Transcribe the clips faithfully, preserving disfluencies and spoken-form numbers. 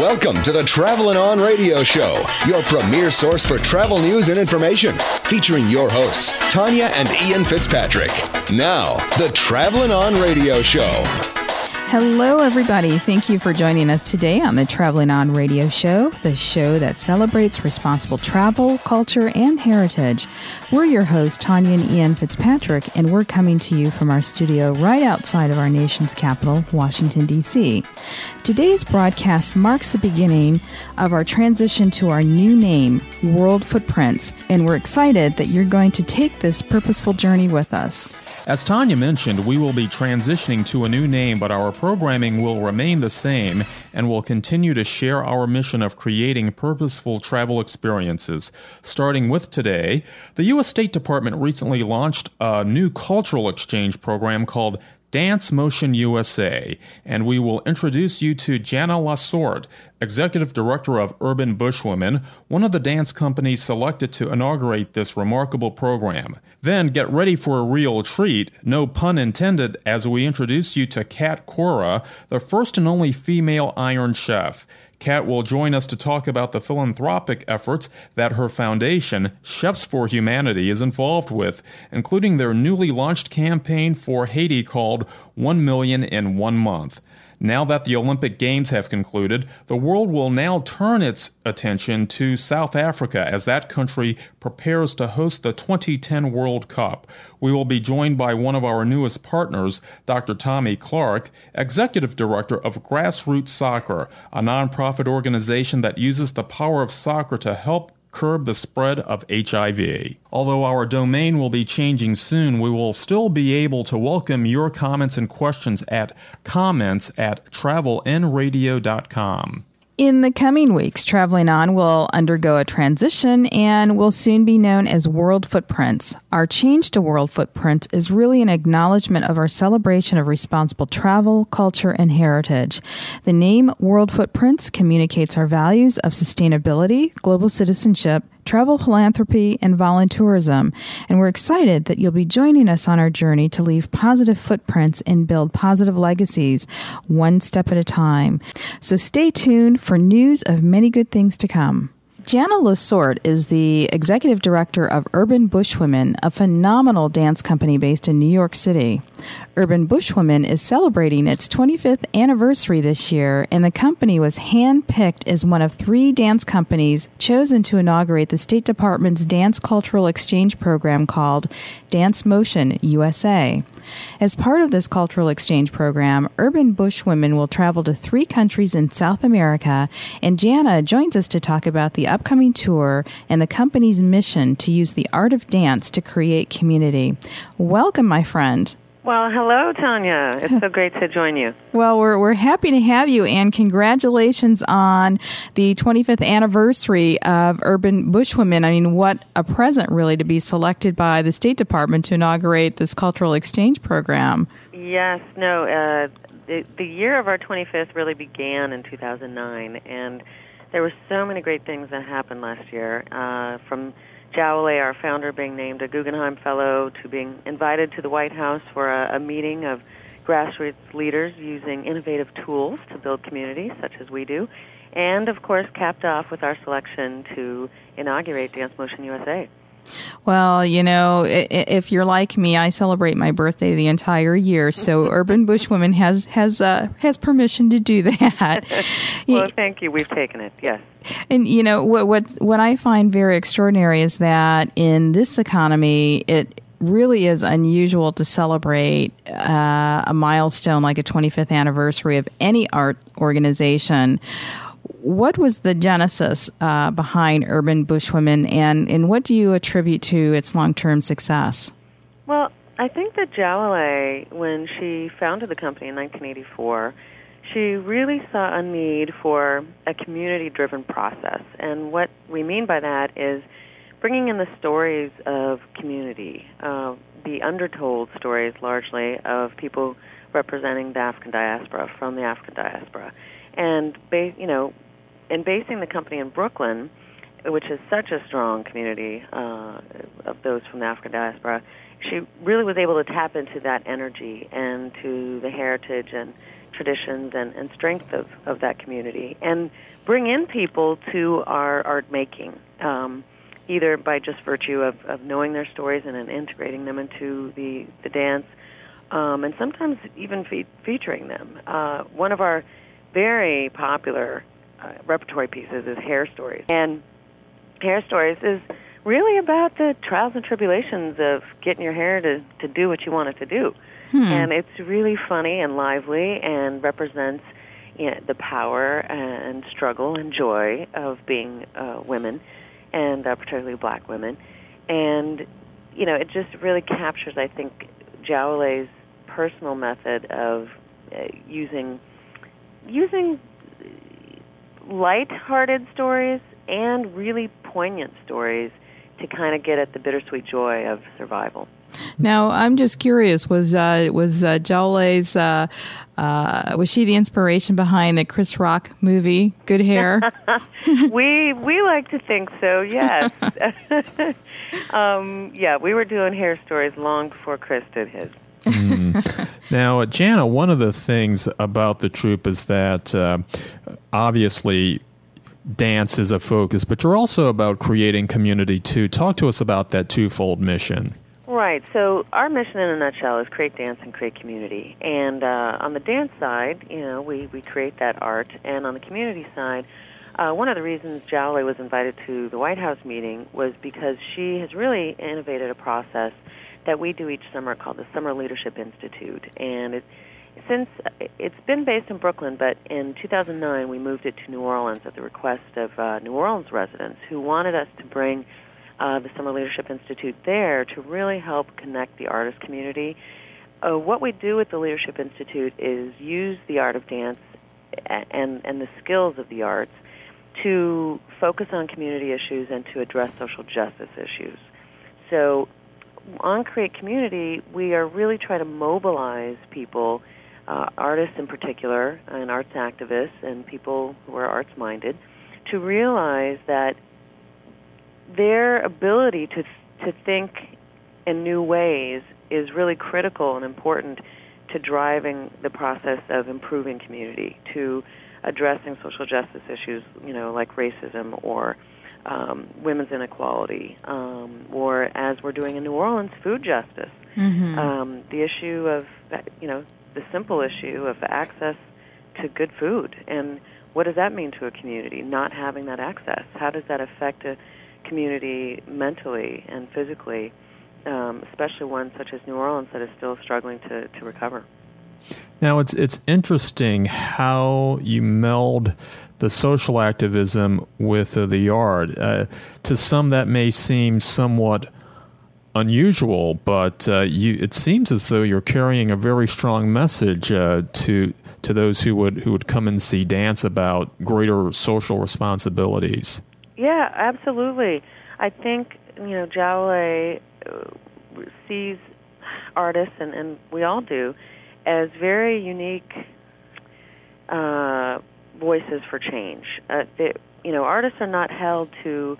Welcome to the Travelin' On Radio Show, your premier source for travel news and information, featuring your hosts, Tanya and Ian Fitzpatrick. Now, the Travelin' On Radio Show. Hello, everybody. Thank you for joining us today on the Travelin' On Radio Show, the show that celebrates responsible travel, culture, and heritage. We're your hosts, Tanya and Ian Fitzpatrick, and we're coming to you from our studio right outside of our nation's capital, Washington, D C Today's broadcast marks the beginning of our transition to our new name, World Footprints, and we're excited that you're going to take this purposeful journey with us. As Tanya mentioned, we will be transitioning to a new name, but our programming will remain the same and will continue to share our mission of creating purposeful travel experiences. Starting with today, the U S State Department recently launched a new cultural exchange program called Dance Motion U S A, and we will introduce you to Jana La Sorte, Executive Director of Urban Bushwomen, one of the dance companies selected to inaugurate this remarkable program. Then get ready for a real treat, no pun intended, as we introduce you to Cat Cora, the first and only female Iron Chef. Cat will join us to talk about the philanthropic efforts that her foundation, Chefs for Humanity, is involved with, including their newly launched campaign for Haiti called One Million in One Month. Now that the Olympic Games have concluded, the world will now turn its attention to South Africa as that country prepares to host the twenty ten World Cup. We will be joined by one of our newest partners, Doctor Tommy Clark, Executive Director of Grassroots Soccer, a nonprofit organization that uses the power of soccer to help curb the spread of H I V. Although our domain will be changing soon, we will still be able to welcome your comments and questions at comments at travel n radio dot com. In the coming weeks, Traveling On will undergo a transition and will soon be known as World Footprints. Our change to World Footprints is really an acknowledgement of our celebration of responsible travel, culture, and heritage. The name World Footprints communicates our values of sustainability, global citizenship, travel philanthropy, and volunteerism, and we're excited that you'll be joining us on our journey to leave positive footprints and build positive legacies one step at a time. So stay tuned for news of many good things to come. Jana La Sorte is the Executive Director of Urban Bushwomen, a phenomenal dance company based in New York City. Urban Bushwomen is celebrating its twenty-fifth anniversary this year, and the company was handpicked as one of three dance companies chosen to inaugurate the State Department's dance cultural exchange program called Dance Motion U S A. As part of this cultural exchange program, Urban Bushwomen will travel to three countries in South America, and Jana joins us to talk about the upcoming tour and the company's mission to use the art of dance to create community. Welcome, my friend. Well, hello, Tanya. It's so great to join you. Well, we're we're happy to have you, and congratulations on the twenty-fifth anniversary of Urban Bushwomen. I mean, what a present, really, to be selected by the State Department to inaugurate this cultural exchange program. Yes, no, uh, the, the year of our twenty-fifth really began in two thousand nine, and there were so many great things that happened last year, uh, from Jawole, our founder, being named a Guggenheim Fellow, to being invited to the White House for a, a meeting of grassroots leaders using innovative tools to build communities, such as we do, and, of course, capped off with our selection to inaugurate Dance Motion U S A. Well, you know, if you're like me, I celebrate my birthday the entire year, so Urban Bushwomen has has uh, has permission to do that. Well, thank you. We've taken it, yes. And, you know, what, what, what I find very extraordinary is that in this economy, it really is unusual to celebrate uh, a milestone like a twenty-fifth anniversary of any art organization. What was the genesis uh, behind Urban Bushwomen, and, and what do you attribute to its long-term success? Well, I think that Jawole, when she founded the company in nineteen eighty-four, she really saw a need for a community-driven process. And what we mean by that is bringing in the stories of community, uh, the undertold stories largely of people representing the African diaspora, from the African diaspora. And, ba- you know, and basing the company in Brooklyn, which is such a strong community uh, of those from the African diaspora, she really was able to tap into that energy and to the heritage and traditions and, and strength of, of that community, and bring in people to our art making, um, either by just virtue of, of knowing their stories and then integrating them into the, the dance, um, and sometimes even fe- featuring them. Uh, one of our very popular uh, repertory pieces is Hair Stories. And Hair Stories is really about the trials and tribulations of getting your hair to, to do what you want it to do. Hmm. And it's really funny and lively and represents, you know, the power and struggle and joy of being uh, women, and uh, particularly black women. And, you know, it just really captures, I think, Jawole's personal method of uh, using using light-hearted stories and really poignant stories to kind of get at the bittersweet joy of survival. Now, I'm just curious, was uh, was uh, Jawole's, uh, uh, was she the inspiration behind the Chris Rock movie, Good Hair? we we like to think so, yes. um, yeah, we were doing Hair Stories long before Chris did his. mm. Now, uh, Jana, one of the things about the troupe is that uh, obviously dance is a focus, but you're also about creating community too. Talk to us about that twofold mission. Right. So our mission in a nutshell is create dance and create community. And uh, on the dance side, you know, we, we create that art. And on the community side, uh, one of the reasons Jawole was invited to the White House meeting was because she has really innovated a process that we do each summer called the Summer Leadership Institute. And it, since it's been based in Brooklyn, but in two thousand nine we moved it to New Orleans at the request of uh, New Orleans residents who wanted us to bring Uh, the Summer Leadership Institute there to really help connect the artist community. Uh, what we do at the Leadership Institute is use the art of dance and, and the skills of the arts to focus on community issues and to address social justice issues. So on Create Community, we are really trying to mobilize people, uh, artists in particular, and arts activists and people who are arts-minded, to realize that their ability to to think in new ways is really critical and important to driving the process of improving community, to addressing social justice issues, you know, like racism or um, women's inequality, um, or as we're doing in New Orleans, food justice. Mm-hmm. Um, the issue of, you know, the simple issue of access to good food. And what does that mean to a community, not having that access? How does that affect a community mentally and physically, um, especially one such as New Orleans that is still struggling to, to recover. Now, it's it's interesting how you meld the social activism with uh, the art. Uh, to some, that may seem somewhat unusual, but uh, you, it seems as though you're carrying a very strong message uh, to to those who would who would come and see dance about greater social responsibilities. Yeah, absolutely. I think, you know, Jawole sees artists, and, and we all do, as very unique uh, voices for change. Uh, they, you know, artists are not held to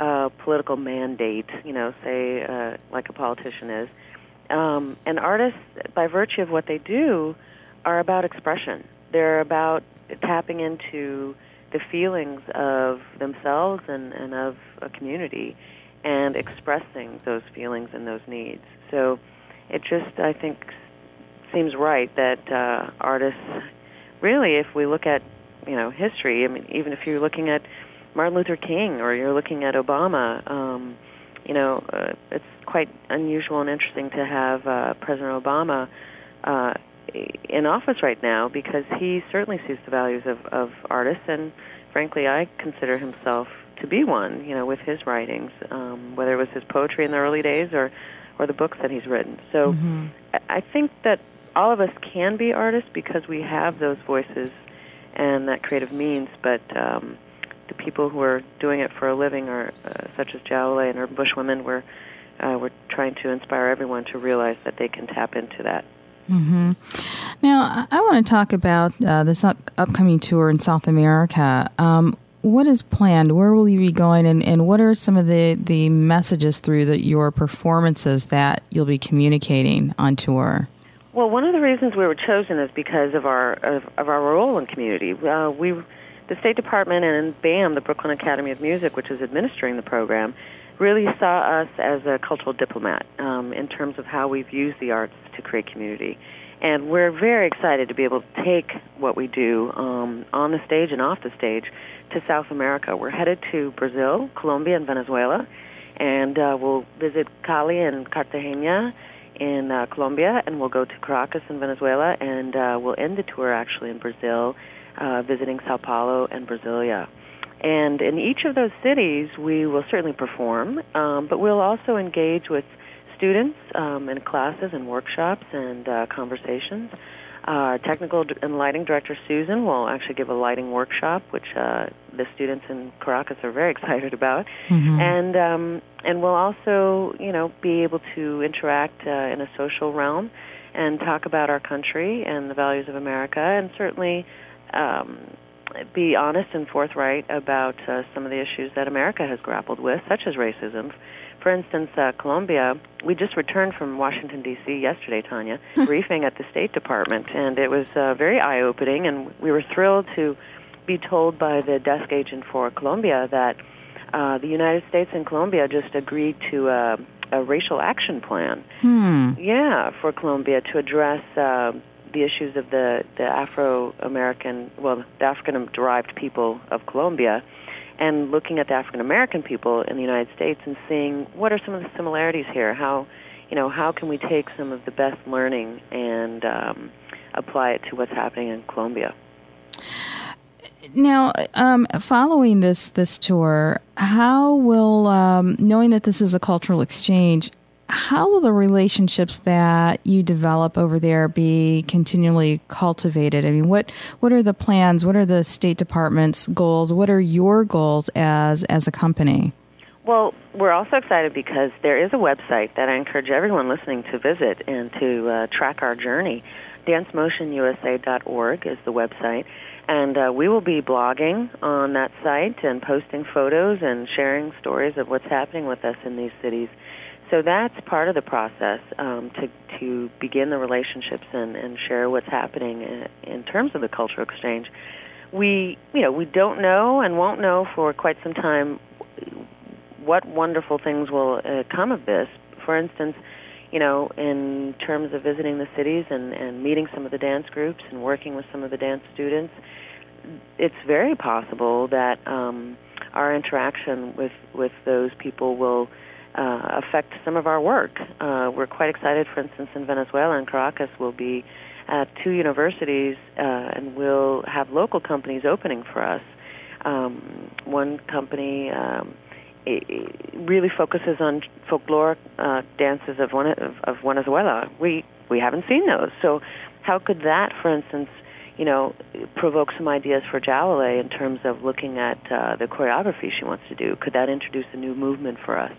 a political mandate, you know, say, uh, like a politician is. Um, and artists, by virtue of what they do, are about expression. They're about tapping into the feelings of themselves and, and of a community and expressing those feelings and those needs. So it just, I think, seems right that uh, artists, really, if we look at, you know, history, I mean, even if you're looking at Martin Luther King or you're looking at Obama, um, you know, uh, it's quite unusual and interesting to have uh, President Obama uh in office right now, because he certainly sees the values of, of artists, and frankly, I consider himself to be one, you know, with his writings, um, whether it was his poetry in the early days or, or the books that he's written. So mm-hmm. I think that all of us can be artists because we have those voices and that creative means, but um, the people who are doing it for a living are, uh, such as Jawole and Urban Bushwomen, we're, uh, we're trying to inspire everyone to realize that they can tap into that. Mm-hmm. Now, I want to talk about uh, this up- upcoming tour in South America. Um, what is planned? Where will you be going? And, and what are some of the, the messages through the, your performances that you'll be communicating on tour? Well, one of the reasons we were chosen is because of our of, of our role in community. Uh, we, the State Department and B A M, the Brooklyn Academy of Music, which is administering the program, really saw us as a cultural diplomat um, in terms of how we've used the arts to create community. And we're very excited to be able to take what we do um, on the stage and off the stage to South America. We're headed to Brazil, Colombia, and Venezuela, and uh, we'll visit Cali and Cartagena in uh, Colombia, and we'll go to Caracas in Venezuela, and uh, we'll end the tour actually in Brazil, uh, visiting Sao Paulo and Brasilia. And in each of those cities, we will certainly perform, um, but we'll also engage with students um, in classes and workshops and uh, conversations. Our technical and lighting director, Susan, will actually give a lighting workshop, which uh, the students in Caracas are very excited about. Mm-hmm. And um, and we'll also, you know, be able to interact uh, in a social realm and talk about our country and the values of America, and certainly um, be honest and forthright about uh, some of the issues that America has grappled with, such as racism. For instance, uh, Colombia, we just returned from Washington, D C yesterday, Tanya, briefing at the State Department, and it was uh, very eye-opening, and we were thrilled to be told by the desk agent for Colombia that uh, the United States and Colombia just agreed to uh, a racial action plan, hmm. yeah, for Colombia to address uh, the issues of the, the Afro-American, well, the African-derived people of Colombia, and looking at the African-American people in the United States and seeing what are some of the similarities here, how, you know, how can we take some of the best learning and um, apply it to what's happening in Colombia. Now, um, following this, this tour, how will, um, knowing that this is a cultural exchange, how will the relationships that you develop over there be continually cultivated? I mean, what, what are the plans? What are the State Department's goals? What are your goals as as a company? Well, we're also excited because there is a website that I encourage everyone listening to visit and to uh, track our journey. dance motion u s a dot org is the website, and uh, we will be blogging on that site and posting photos and sharing stories of what's happening with us in these cities. So that's part of the process, um, to to begin the relationships and, and share what's happening in, in terms of the cultural exchange. We, you know, we don't know and won't know for quite some time what wonderful things will uh, come of this. For instance, you know, in terms of visiting the cities and, and meeting some of the dance groups and working with some of the dance students, it's very possible that um, our interaction with, with those people will Uh, affect some of our work. Uh, we're quite excited, for instance, in Venezuela and Caracas, we'll be at two universities uh, and we'll have local companies opening for us. Um, one company um, it, it really focuses on folkloric uh, dances of, one, of, of Venezuela. We we haven't seen those. So how could that, for instance, you know, provoke some ideas for Jawole in terms of looking at uh, the choreography she wants to do? Could that introduce a new movement for us?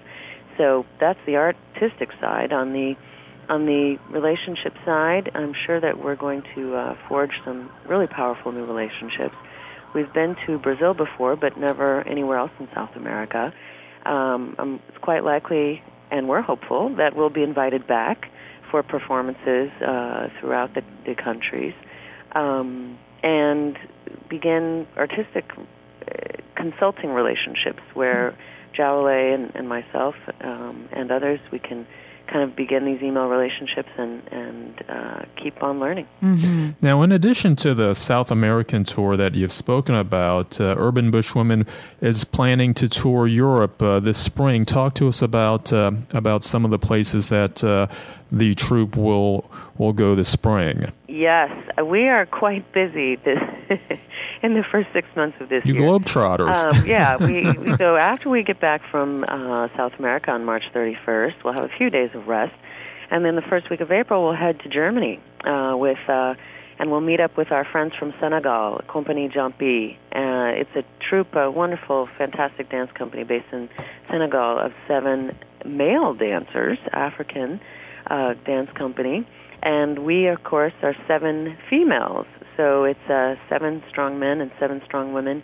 So that's the artistic side. On the on the relationship side, I'm sure that we're going to uh, forge some really powerful new relationships. We've been to Brazil before, but never anywhere else in South America. Um, um, it's quite likely, and we're hopeful, that we'll be invited back for performances uh, throughout the, the countries um, and begin artistic uh, consulting relationships where mm-hmm. Jawole and, and myself um, and others, we can kind of begin these email relationships and, and uh, keep on learning. Mm-hmm. Now, in addition to the South American tour that you've spoken about, uh, Urban Bushwomen is planning to tour Europe uh, this spring. Talk to us about uh, about some of the places that uh, the troupe will will go this spring. Yes, we are quite busy this in the first six months of this you year. You globetrotters. Um, yeah, we, so after we get back from uh, South America on March thirty-first, we'll have a few days of rest. And then the first week of April, we'll head to Germany, uh, with, uh, and we'll meet up with our friends from Senegal, Compagnie Jampy. Uh, it's a troupe, a wonderful, fantastic dance company based in Senegal of seven male dancers, African uh, dance company. And we, of course, are seven females. So it's uh, seven strong men and seven strong women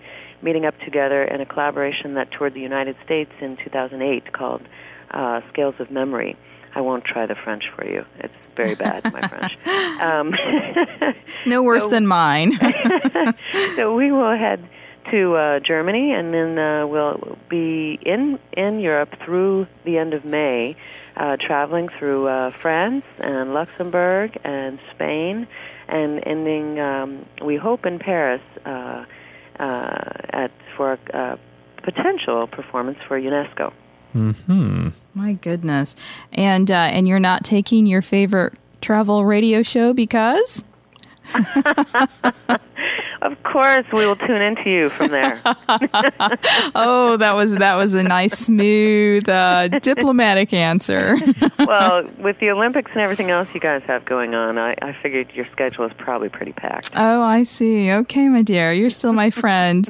meeting up together in a collaboration that toured the United States in two thousand eight called uh, Scales of Memory. I won't try the French for you. It's very bad, my French. Um, no worse so, than mine. So we will head to uh, Germany, and then uh, we'll be in, in Europe through the end of May, uh, traveling through uh, France and Luxembourg and Spain, and ending, um, we hope, in Paris uh, uh, at for a uh, potential performance for UNESCO. Mm-hmm. My goodness. And uh, and you're not taking your favorite travel radio show because? Of course, we will tune into you from there. Oh, that was that was a nice, smooth, uh, diplomatic answer. Well, with the Olympics and everything else you guys have going on, I, I figured your schedule is probably pretty packed. Oh, I see. Okay, my dear, you're still my friend.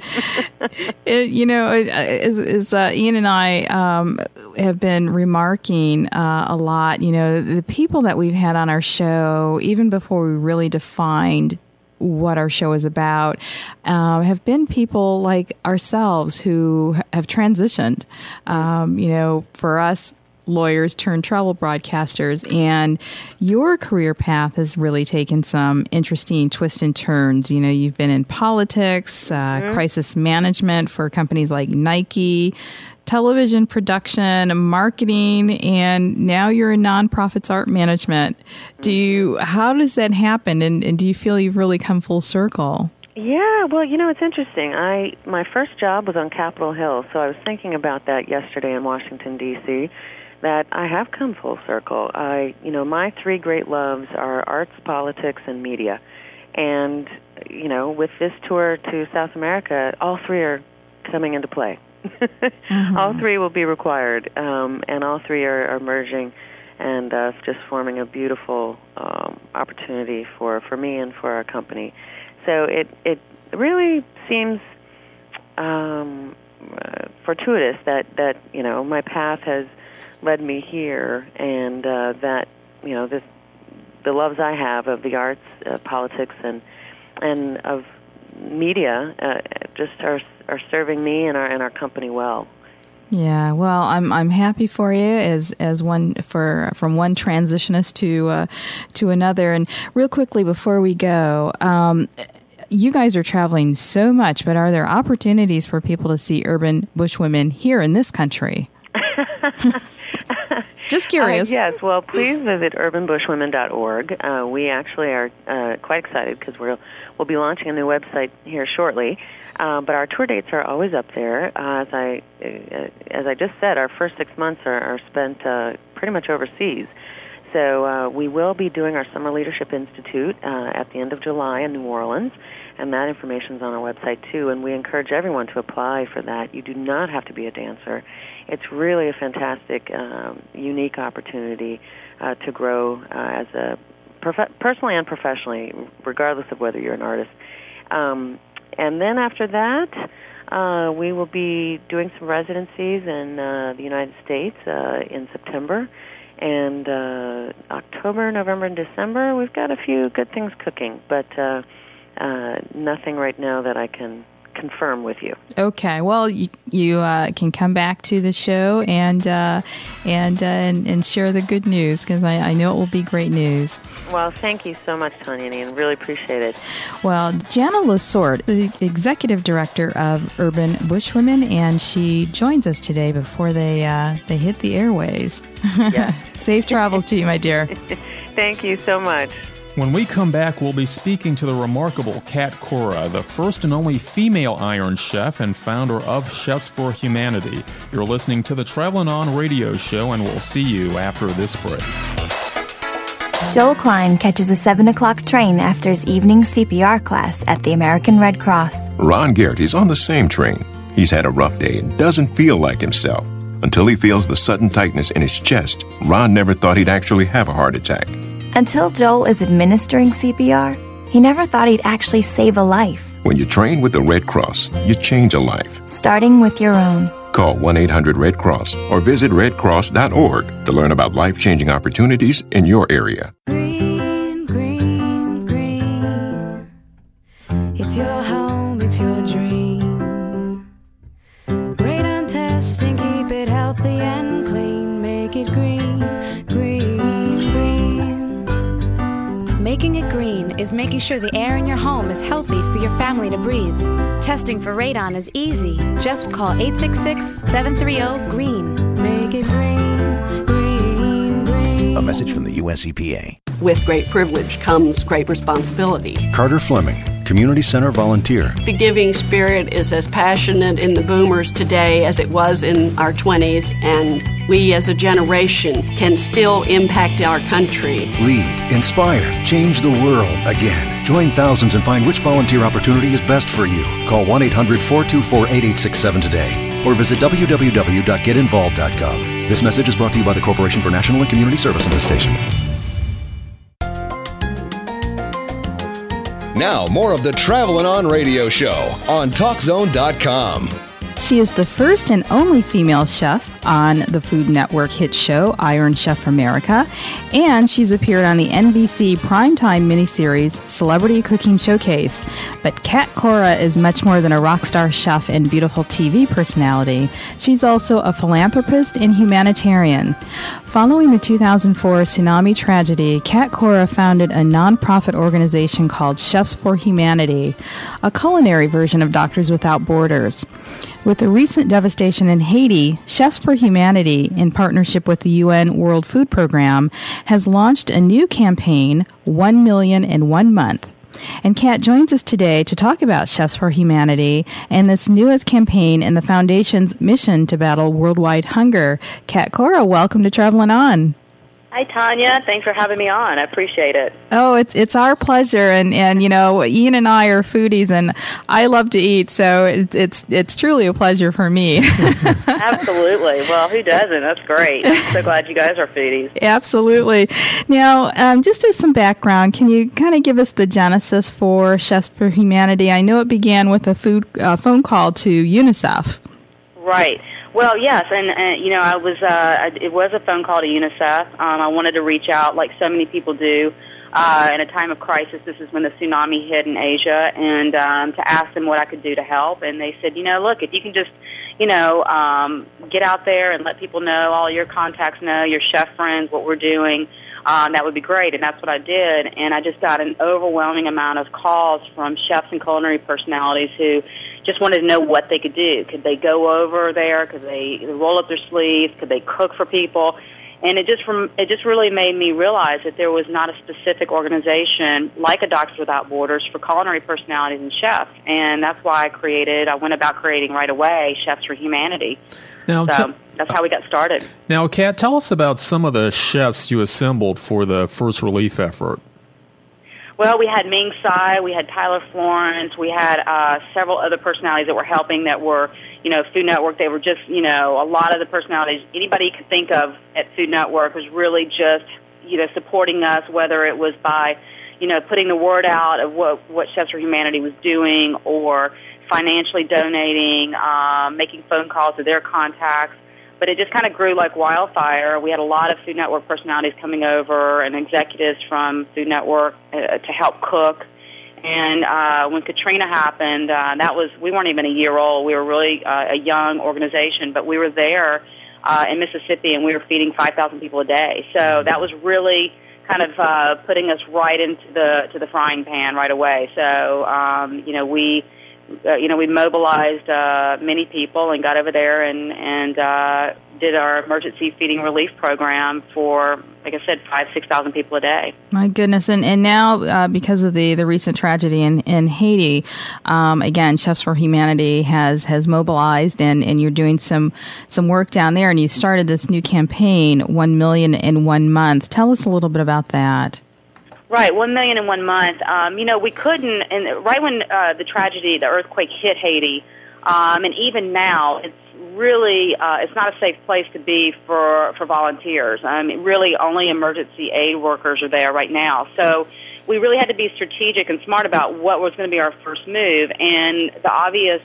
It, you know, is it, is uh, Ian and I um, have been remarking uh, a lot. You know, the people that we've had on our show, even before we really defined what our show is about, um, have been people like ourselves who have transitioned. Um, you know, for us, lawyers turned travel broadcasters, and your career path has really taken some interesting twists and turns. You know, you've been in politics, uh, mm-hmm. crisis management for companies like Nike, television production, marketing, and now you're in nonprofits art management. Do you? How does that happen? And, and do you feel you've really come full circle? Yeah. Well, you know, it's interesting. I my first job was on Capitol Hill, so I was thinking about that yesterday in Washington D C. That I have come full circle. I, you know, my three great loves are arts, politics, and media. And you know, with this tour to South America, all three are coming into play. Mm-hmm. All three will be required, um, and all three are, are merging and uh, just forming a beautiful um, opportunity for, for me and for our company. So it, it really seems um, uh, fortuitous that, that, you know, my path has led me here, and uh, that, you know, this, the loves I have of the arts, uh, politics, and and of media uh, just are are serving me and our and our company well. Yeah, well, I'm I'm happy for you as as one for from one transitionist to uh, to another. And real quickly before we go, um, you guys are traveling so much, but are there opportunities for people to see Urban Bushwomen here in this country? Just curious. Uh, yes, well, please visit urban bushwomen dot org. Uh, we actually are uh, quite excited because we'll we'll be launching a new website here shortly. Uh, but our tour dates are always up there. Uh, as I uh, as I just said, our first six months are, are spent uh, pretty much overseas. So uh, we will be doing our Summer Leadership Institute uh, at the end of July in New Orleans, and that information is on our website too. And we encourage everyone to apply for that. You do not have to be a dancer. It's really a fantastic, um, unique opportunity uh, to grow uh, as a prof- personally and professionally, regardless of whether you're an artist. Um, and then after that, uh, we will be doing some residencies in uh, the United States uh, in September. And uh, October, November, and December, we've got a few good things cooking, but uh, uh, nothing right now that I can confirm with you. Okay. Well, you, you uh, can come back to the show and uh, and, uh, and and share the good news, because I, I know it will be great news. Well, thank you so much, Tanya and Ian. Really appreciate it. Well, Jana La Sorte, the executive director of Urban Bushwomen, and she joins us today before they uh, they hit the airways. Yeah. Safe travels to you, my dear. Thank you so much. When we come back, we'll be speaking to the remarkable Cat Cora, the first and only female Iron Chef and founder of Chefs for Humanity. You're listening to the Travelin' On Radio Show, and we'll see you after this break. Joel Klein catches a seven o'clock train after his evening C P R class at the American Red Cross. Ron Garrett is on the same train. He's had a rough day and doesn't feel like himself. Until he feels the sudden tightness in his chest, Ron never thought he'd actually have a heart attack. Until Joel is administering C P R, he never thought he'd actually save a life. When you train with the Red Cross, you change a life. Starting with your own. Call one eight hundred red cross or visit red cross dot org to learn about life-changing opportunities in your area. Green, green, green. It's your home, it's your dream. Great on testing, keep it healthy and clean. Make it green, green. is making sure the air in your home is healthy for your family to breathe. Testing for radon is easy. Just call eight six six, seven three zero, green. Make it green, green, green. A message from the U S E P A. With great privilege comes great responsibility. Carter Fleming, Community Center volunteer. The giving spirit is as passionate in the boomers today as it was in our twenties, and we as a generation can still impact our country. Lead, inspire, change the world again. Join thousands and find which volunteer opportunity is best for you. Call one eight hundred, four two four, eight eight six seven today or visit w w w dot get involved dot gov. This message is brought to you by the Corporation for National and Community Service on this station. Now, more of the Travelin' On Radio Show on talk zone dot com. She is the first and only female chef on the Food Network hit show, Iron Chef America, and she's appeared on the N B C primetime miniseries, Celebrity Cooking Showcase. But Cat Cora is much more than a rock star chef and beautiful T V personality. She's also a philanthropist and humanitarian. Following the two thousand four tsunami tragedy, Cat Cora founded a nonprofit organization called Chefs for Humanity, a culinary version of Doctors Without Borders. With the recent devastation in Haiti, Chefs for Humanity, in partnership with the U N World Food Program, has launched a new campaign, One Million in One Month. And Kat joins us today to talk about Chefs for Humanity and this newest campaign and the Foundation's mission to battle worldwide hunger. Cat Cora, welcome to Travelin' On. Hi, Tanya. Thanks for having me on. I appreciate it. Oh, it's it's our pleasure. And, and you know, Ian and I are foodies, and I love to eat, so it's it's, it's truly a pleasure for me. Absolutely. Well, who doesn't? That's great. I'm so glad you guys are foodies. Absolutely. Now, um, just as some background, can you kind of give us the genesis for Chefs for Humanity? I know it began with a food uh, phone call to UNICEF. Right. Well, yes, and, and you know, I was uh, it was a phone call to UNICEF. Um, I wanted to reach out, like so many people do, uh, in a time of crisis. This is when the tsunami hit in Asia, and um, to ask them what I could do to help. And they said, you know, look, if you can just, you know, um, get out there and let people know, all your contacts know, your chef friends, what we're doing, um, that would be great. And that's what I did. And I just got an overwhelming amount of calls from chefs and culinary personalities who just wanted to know what they could do. Could they go over there? Could they roll up their sleeves? Could they cook for people? And it just from, it just really made me realize that there was not a specific organization like a Doctors Without Borders for culinary personalities and chefs. And that's why I created, I went about creating right away Chefs for Humanity. Now, so t- that's how we got started. Now, Kat, tell us about some of the chefs you assembled for the first relief effort. Well, we had Ming Tsai, we had Tyler Florence, we had uh, several other personalities that were helping that were, you know, Food Network. They were just, you know, a lot of the personalities anybody could think of at Food Network was really just, you know, supporting us, whether it was by, you know, putting the word out of what, what Chefs for Humanity was doing, or financially donating, um, making phone calls to their contacts. But it just kind of grew like wildfire. We had a lot of Food Network personalities coming over and executives from Food Network uh, to help cook. And uh, when Katrina happened, uh, that was we weren't even a year old. We were really uh, a young organization, but we were there uh, in Mississippi, and we were feeding five thousand people a day. So that was really kind of uh, putting us right into the to the frying pan right away. So um, you know we. Uh, you know, we mobilized uh, many people and got over there and, and uh, did our emergency feeding relief program for, like I said, five, six thousand people a day. My goodness. And, and now, uh, because of the, the recent tragedy in, in Haiti, um, again, Chefs for Humanity has, has mobilized, and, and you're doing some, some work down there, and you started this new campaign, One Million in One Month. Tell us a little bit about that. Right, one million in one month. Um, you know, we couldn't, and right when uh, the tragedy, the earthquake hit Haiti, um, and even now, it's really, uh, it's not a safe place to be for, for volunteers. I mean, really only emergency aid workers are there right now. So we really had to be strategic and smart about what was going to be our first move, and the obvious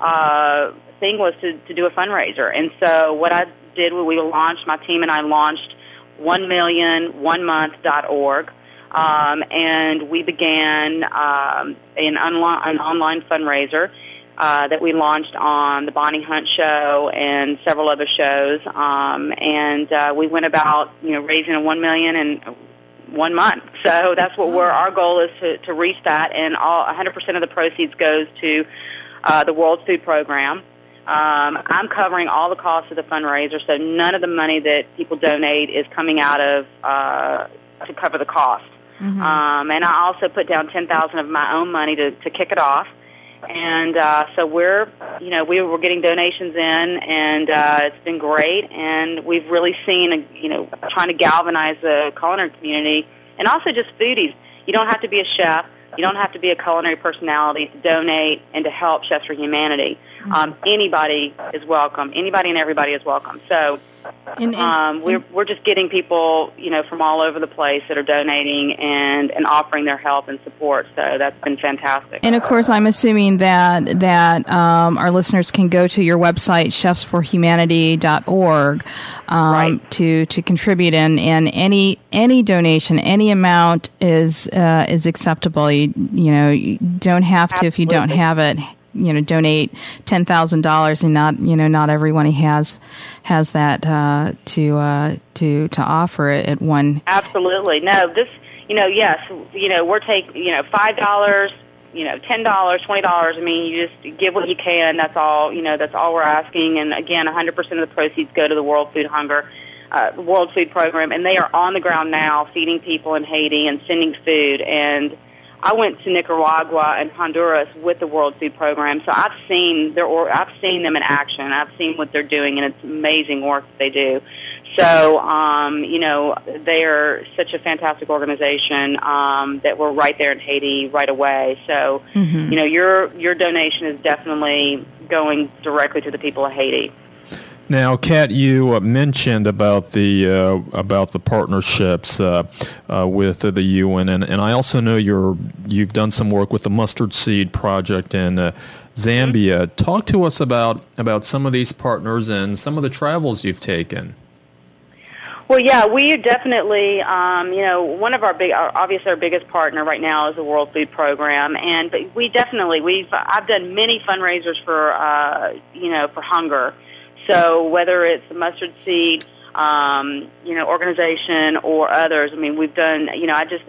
uh, thing was to, to do a fundraiser. And so what I did, we launched, my team and I launched one million one month dot org. Um, and we began um, an, onla- an online fundraiser uh, that we launched on the Bonnie Hunt Show and several other shows. Um, and uh, we went about, you know, raising one million and one month. So that's what we're, our goal is to, to reach that, and all one hundred percent of the proceeds goes to uh, the World Food Program. Um, I'm covering all the costs of the fundraiser, so none of the money that people donate is coming out of uh, to cover the cost. Mm-hmm. Um, and I also put down ten thousand dollars of my own money to, to kick it off. And uh, so we're, you know, we were getting donations in, and uh, it's been great. And we've really seen, you know, trying to galvanize the culinary community, and also just foodies. You don't have to be a chef, you don't have to be a culinary personality to donate and to help Chefs for Humanity. Um, anybody is welcome. Anybody and everybody is welcome. So um, we're we're just getting people, you know, from all over the place that are donating and, and offering their help and support. So that's been fantastic. And of course, I'm assuming that that um, our listeners can go to your website, chefs for humanity dot org, um, right. to to contribute. And, and any any donation, any amount is uh, is acceptable. You you know, you don't have to. Absolutely. If you don't have it. You know, donate ten thousand dollars, and not you know not everyone has has that uh, to uh, to to offer it at one. Absolutely, no. This, you know, yes, you know, we're taking, you know, five dollars, you know, ten dollars, twenty dollars. I mean, you just give what you can. That's all. You know, that's all we're asking. And again, one hundred percent of the proceeds go to the World Food Hunger, uh, World Food Program, and they are on the ground now, feeding people in Haiti and sending food. And I went to Nicaragua and Honduras with the World Food Program, so I've seen their, or I've seen them in action. I've seen what they're doing, and it's amazing work that they do. So, um, you know, they are such a fantastic organization um, that we're right there in Haiti right away. So, mm-hmm. you know, your your donation is definitely going directly to the people of Haiti. Now, Kat, you uh, mentioned about the uh, about the partnerships uh, uh, with uh, the U N, and, and I also know you're you've done some work with the Mustard Seed Project in uh, Zambia. Talk to us about about some of these partners and some of the travels you've taken. Well, yeah, we definitely, um, you know, one of our big, our, obviously our biggest partner right now is the World Food Program, and but we definitely we've I've done many fundraisers for uh, you know for hunger. So whether it's the Mustard Seed, um, you know, organization or others, I mean, we've done, you know, I just,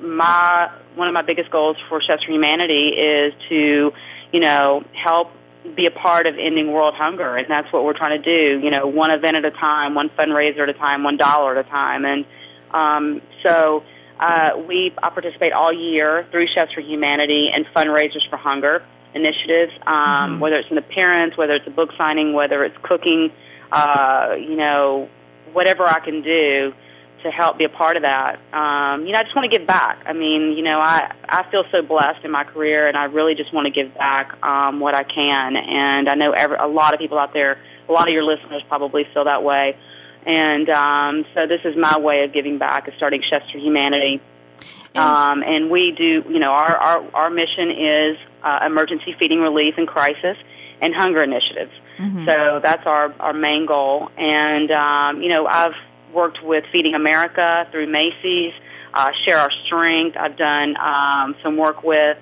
my, one of my biggest goals for Chefs for Humanity is to, you know, help be a part of ending world hunger. And that's what we're trying to do, you know, one event at a time, one fundraiser at a time, one dollar at a time. And um, so uh, we, I participate all year through Chefs for Humanity and Fundraisers for Hunger initiatives, um, mm-hmm. whether it's an appearance, whether it's a book signing, whether it's cooking, uh, you know, whatever I can do to help be a part of that. Um, you know, I just want to give back. I mean, you know, I, I feel so blessed in my career, and I really just want to give back um, what I can. And I know every, a lot of people out there, a lot of your listeners probably feel that way. And um, so this is my way of giving back, is starting Chefs for Humanity. Um, and we do, you know, our, our, our mission is uh, emergency feeding relief and crisis and hunger initiatives. Mm-hmm. So that's our, our main goal. And, um, you know, I've worked with Feeding America through Macy's, uh, Share Our Strength. I've done um, some work with.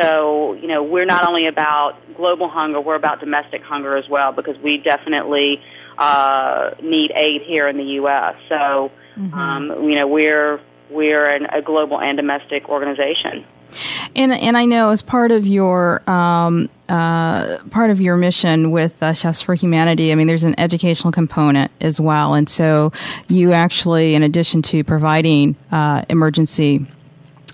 So, you know, we're not only about global hunger, we're about domestic hunger as well, because we definitely uh, need aid here in the U S. So, mm-hmm. um, you know, we're... We're an, a global and domestic organization, and and I know as part of your um, uh, part of your mission with uh, Chefs for Humanity, I mean, there's an educational component as well, and so you actually, in addition to providing uh, emergency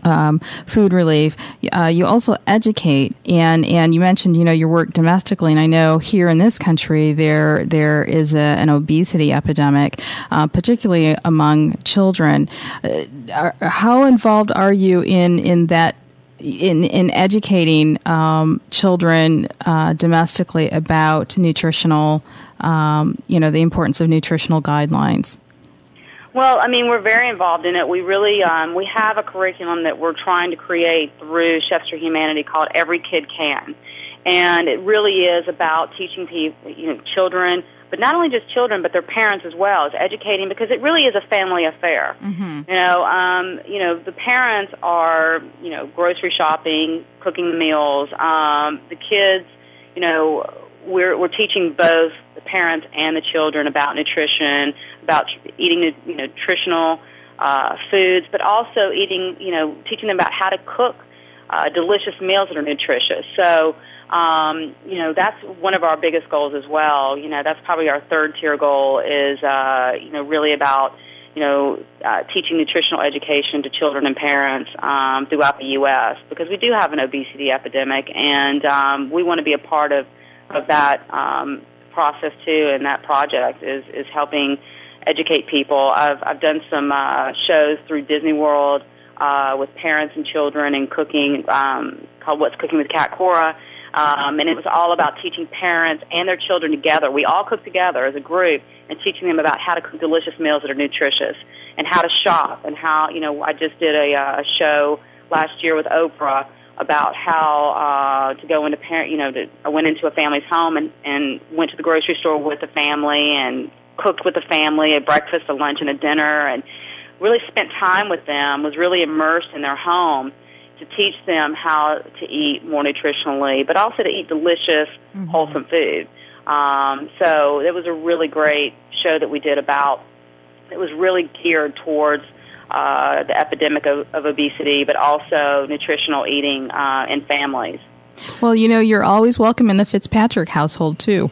Um, food relief, Uh, you also educate, and, and you mentioned, you know, your work domestically, and I know here in this country there there is a, an obesity epidemic, uh, particularly among children. Uh, are, how involved are you in, in that in in educating um, children uh, domestically about nutritional, um, you know, the importance of nutritional guidelines? Well, I mean, we're very involved in it. We really, um, we have a curriculum that we're trying to create through Chefs for Humanity called Every Kid Can. And it really is about teaching people, you know, children, but not only just children, but their parents as well. It's educating, because it really is a family affair. Mm-hmm. You know, um, you know, the parents are, you know, grocery shopping, cooking the meals. Um, the kids, you know, we're, we're teaching both the parents and the children about nutrition, about eating, you know, nutritional uh, foods, but also eating, you know, teaching them about how to cook uh, delicious meals that are nutritious. So, um, you know, that's one of our biggest goals as well. You know, that's probably our third tier goal is, uh, you know, really about, you know, uh, teaching nutritional education to children and parents um, throughout the U S because we do have an obesity epidemic, and um, we want to be a part of, of that um, process, too, and that project is, is helping educate people. I've, I've done some uh, shows through Disney World uh, with parents and children and cooking um, called What's Cooking with Cat Cora, um, and it was all about teaching parents and their children together. We all cook together as a group, and teaching them about how to cook delicious meals that are nutritious and how to shop and how, you know, I just did a, a show last year with Oprah about how uh, to go into parent, you know, to, I went into a family's home and, and went to the grocery store with the family and cooked with the family a breakfast, a lunch, and a dinner, and really spent time with them, was really immersed in their home to teach them how to eat more nutritionally, but also to eat delicious, mm-hmm. wholesome food. Um, so it was a really great show that we did about, it was really geared towards uh, the epidemic of, of obesity, but also nutritional eating uh, in families. Well, you know, you're always welcome in the Fitzpatrick household, too.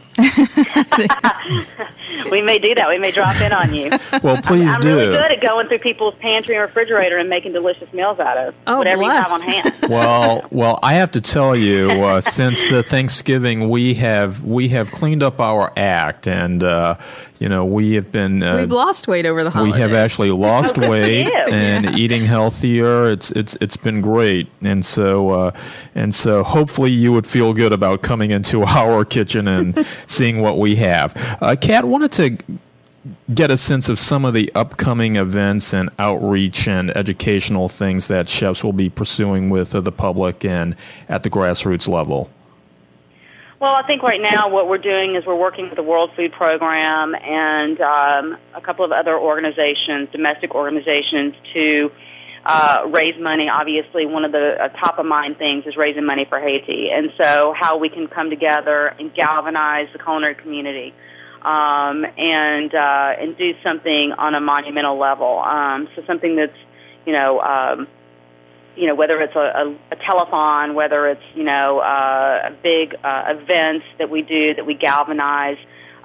We may do that. We may drop in on you. Well, please I'm, I'm do. I'm really good at going through people's pantry and refrigerator and making delicious meals out of oh, whatever bless. You have on hand. Well, well, I have to tell you, uh, since uh, Thanksgiving, we have we have cleaned up our act, and uh, you know, we have been uh, we've lost weight over the holidays. We have actually lost oh, weight and yeah. eating healthier. It's it's it's been great, and so uh, and so hopefully you would feel good about coming into our kitchen and seeing what we have. Uh, Cat, wanted to get a sense of some of the upcoming events and outreach and educational things that chefs will be pursuing with the public and at the grassroots level. Well, I think right now what we're doing is we're working with the World Food Program and um, a couple of other organizations, domestic organizations, to uh, raise money. Obviously, one of the uh, top-of-mind things is raising money for Haiti, and so how we can come together and galvanize the culinary community. Um, and uh, and do something on a monumental level. Um, so something that's, you know, um, you know, whether it's a, a, a telethon, whether it's, you know, uh, a big uh, events that we do that we galvanize,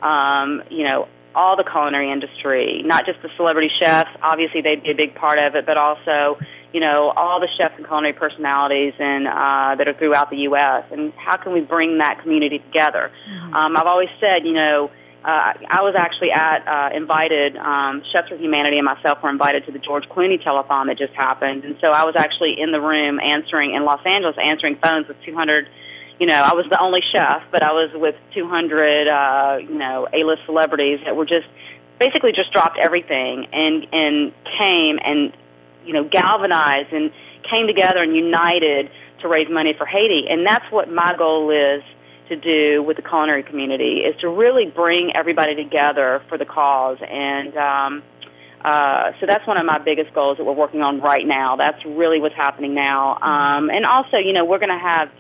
um, you know, all the culinary industry, not just the celebrity chefs. Obviously, they'd be a big part of it, but also, you know, all the chefs and culinary personalities and uh, that are throughout the U S And how can we bring that community together? Mm-hmm. Um, I've always said, you know. Uh, I was actually at uh, invited, um, Chefs for Humanity and myself were invited to the George Clooney telethon that just happened, and so I was actually in the room answering, in Los Angeles, answering phones with two hundred, you know, I was the only chef, but I was with two hundred, uh, you know, A-list celebrities that were just, basically just dropped everything and, and came and, you know, galvanized and came together and united to raise money for Haiti, and that's what my goal is to do with the culinary community, is to really bring everybody together for the cause. And um, uh, so that's one of my biggest goals that we're working on right now. That's really what's happening now. Um, and also, you know, we're going to have,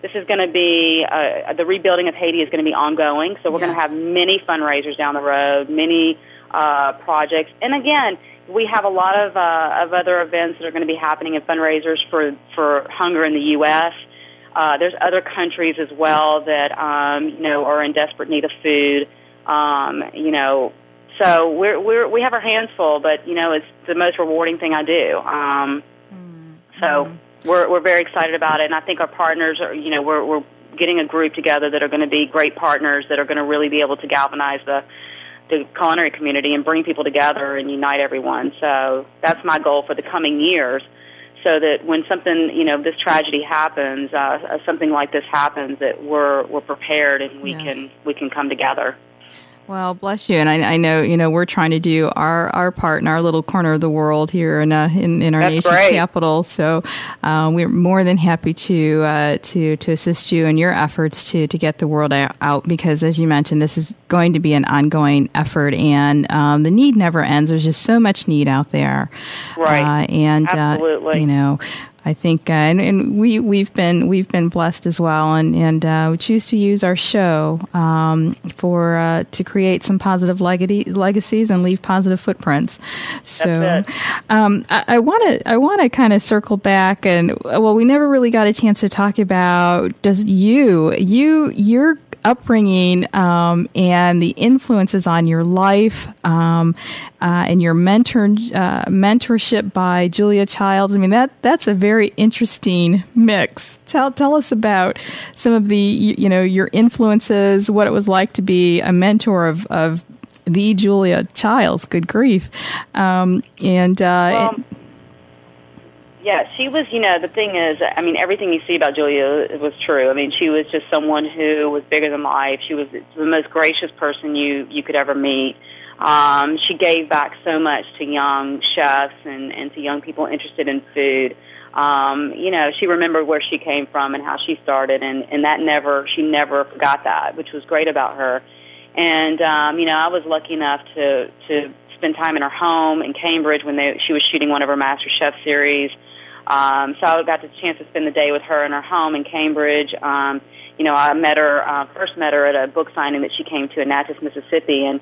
this is going to be, uh, the rebuilding of Haiti is going to be ongoing, so we're yes. going to have many fundraisers down the road, many uh, projects. And again, we have a lot of, uh, of other events that are going to be happening and fundraisers for, for hunger in the U S, Uh, there's other countries as well that, um, you know, are in desperate need of food, um, you know. So we're, we're, we have our hands full, but, you know, it's the most rewarding thing I do. Um, mm-hmm. So we're, we're very excited about it, and I think our partners are, you know, we're, we're getting a group together that are going to be great partners that are going to really be able to galvanize the the culinary community and bring people together and unite everyone. So that's my goal for the coming years. So that when something, you know, this tragedy happens, uh, something like this happens, that we're we're prepared and we yes. can we can come together. Well, bless you, and I, I know you know we're trying to do our, our part in our little corner of the world here in uh, in, in our That's nation's great. Capital. So uh, we're more than happy to uh, to to assist you in your efforts to to get the word out. Because as you mentioned, this is going to be an ongoing effort, and um, the need never ends. There's just so much need out there, right? Uh, and absolutely, uh, you know. I think, uh, and, and we we've been we've been blessed as well, and and uh, we choose to use our show um, for uh, to create some positive legacy, legacies and leave positive footprints. So, um, I want to I want to kind of circle back, and well, we never really got a chance to talk about does you you your upbringing um, and the influences on your life um, uh, and your mentor uh, mentorship by Julia Childs. I mean that that's a very very interesting mix. Tell tell us about some of the you, you know your influences, what it was like to be a mentor of, of the Julia Childs. Good grief, um, and uh, well, yeah, she was. You know, the thing is, I mean, everything you see about Julia was true. I mean, she was just someone who was bigger than life. She was the most gracious person you you could ever meet. Um, she gave back so much to young chefs and, and to young people interested in food. Um, you know, she remembered where she came from and how she started, and, and that never, she never forgot that, which was great about her. And, um, you know, I was lucky enough to, to spend time in her home in Cambridge when they, she was shooting one of her MasterChef series. Um, so I got the chance to spend the day with her in her home in Cambridge. Um, you know, I met her, uh, first met her at a book signing that she came to in Natchez, Mississippi, and,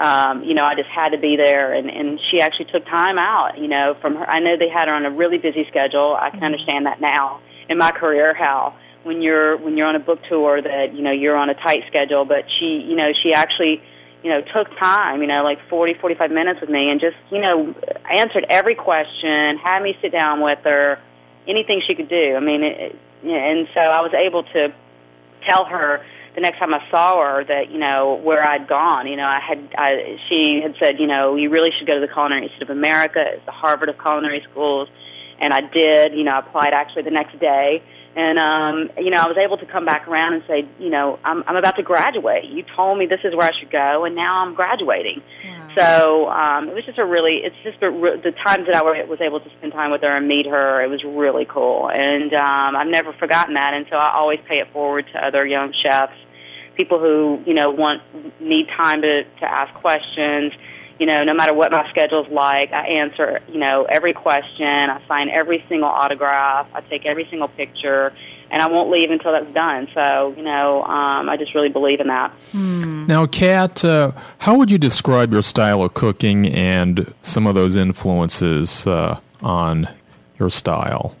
Um, you know, I just had to be there, and, and she actually took time out, you know, from her. I know they had her on a really busy schedule. I can understand that now in my career, how when you're when you're on a book tour that, you know, you're on a tight schedule, but she, you know, she actually, you know, took time, you know, like forty, forty-five minutes with me and just, you know, answered every question, had me sit down with her, anything she could do. I mean, it, and so I was able to tell her the next time I saw her that, you know, where I'd gone, you know, I had, I, she had said, you know, you really should go to the Culinary Institute of America. It's the Harvard of culinary schools. And I did, you know, I applied actually the next day. And, um, you know, I was able to come back around and say, you know, I'm, I'm about to graduate. You told me this is where I should go, and now I'm graduating. Yeah. So um, it was just a really, it's just a, the times that I was able to spend time with her and meet her, it was really cool. And um, I've never forgotten that, and so I always pay it forward to other young chefs, people who, you know, want need time to, to ask questions. You know, no matter what my schedule's like, I answer, you know, every question. I sign every single autograph. I take every single picture, and I won't leave until that's done. So, you know, um, I just really believe in that. Hmm. Now, Kat, uh, how would you describe your style of cooking and some of those influences uh, on your style?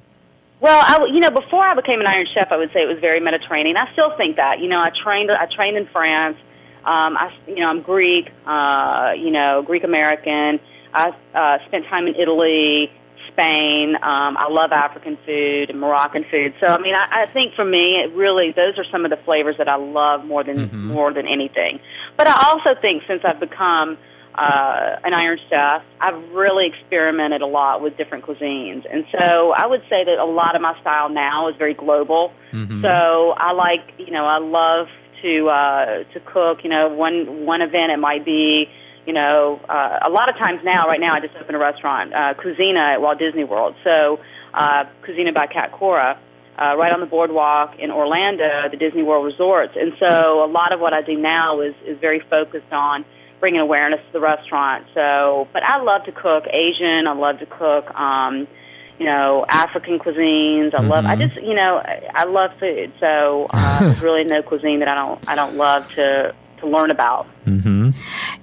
Well, I, you know, before I became an Iron Chef, I would say it was very Mediterranean. I still think that. You know, I trained. I trained in France. Um, I, you know, I'm Greek. Uh, you know, Greek American. I uh, spent time in Italy, Spain. Um, I love African food and Moroccan food. So, I mean, I, I think for me, it really, those are some of the flavors that I love more than mm-hmm. more than anything. But I also think since I've become Uh, an Iron Chef, I've really experimented a lot with different cuisines. And so I would say that a lot of my style now is very global. Mm-hmm. So I like, you know, I love to uh, to cook. You know, one one event it might be, you know, uh, a lot of times now, right now I just opened a restaurant, uh, Cucina at Walt Disney World. So uh, Cucina by Cat Cora, uh, right on the boardwalk in Orlando, the Disney World Resorts. And so a lot of what I do now is, is very focused on bringing awareness to the restaurant. So, but I love to cook Asian. I love to cook, um, you know, African cuisines. I mm-hmm. love. I just, you know, I love food. So uh, there's really no cuisine that I don't. I don't love to to learn about. Mm-hmm.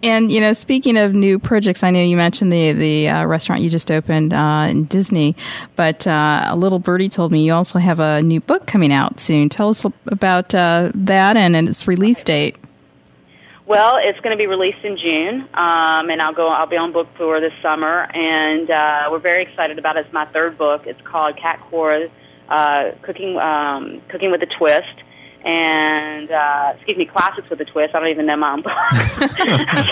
And you know, speaking of new projects, I know you mentioned the the uh, restaurant you just opened uh, in Disney, but uh, a little birdie told me you also have a new book coming out soon. Tell us about uh, that and, and its release date. Well, it's going to be released in June, um, and I'll go. I'll be on book tour this summer, and uh, we're very excited about it. It's my third book. It's called Cat Cora, uh, Cooking um, Cooking with a Twist, and uh, excuse me, Classics with a Twist. I don't even know my own book.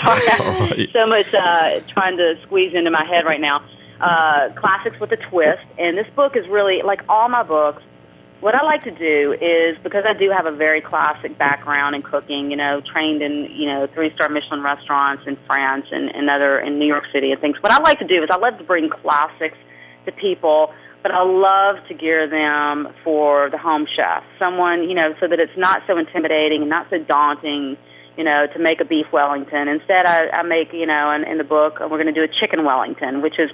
Sorry, so much uh, trying to squeeze into my head right now. Uh, Classics with a Twist, and this book is really like all my books. What I like to do is, because I do have a very classic background in cooking, you know, trained in, you know, three-star Michelin restaurants in France and, and other in New York City and things. What I like to do is I love to bring classics to people, but I love to gear them for the home chef, someone, you know, so that it's not so intimidating and not so daunting, you know, to make a beef Wellington. Instead, I, I make, you know, in, in the book, we're going to do a chicken Wellington, which is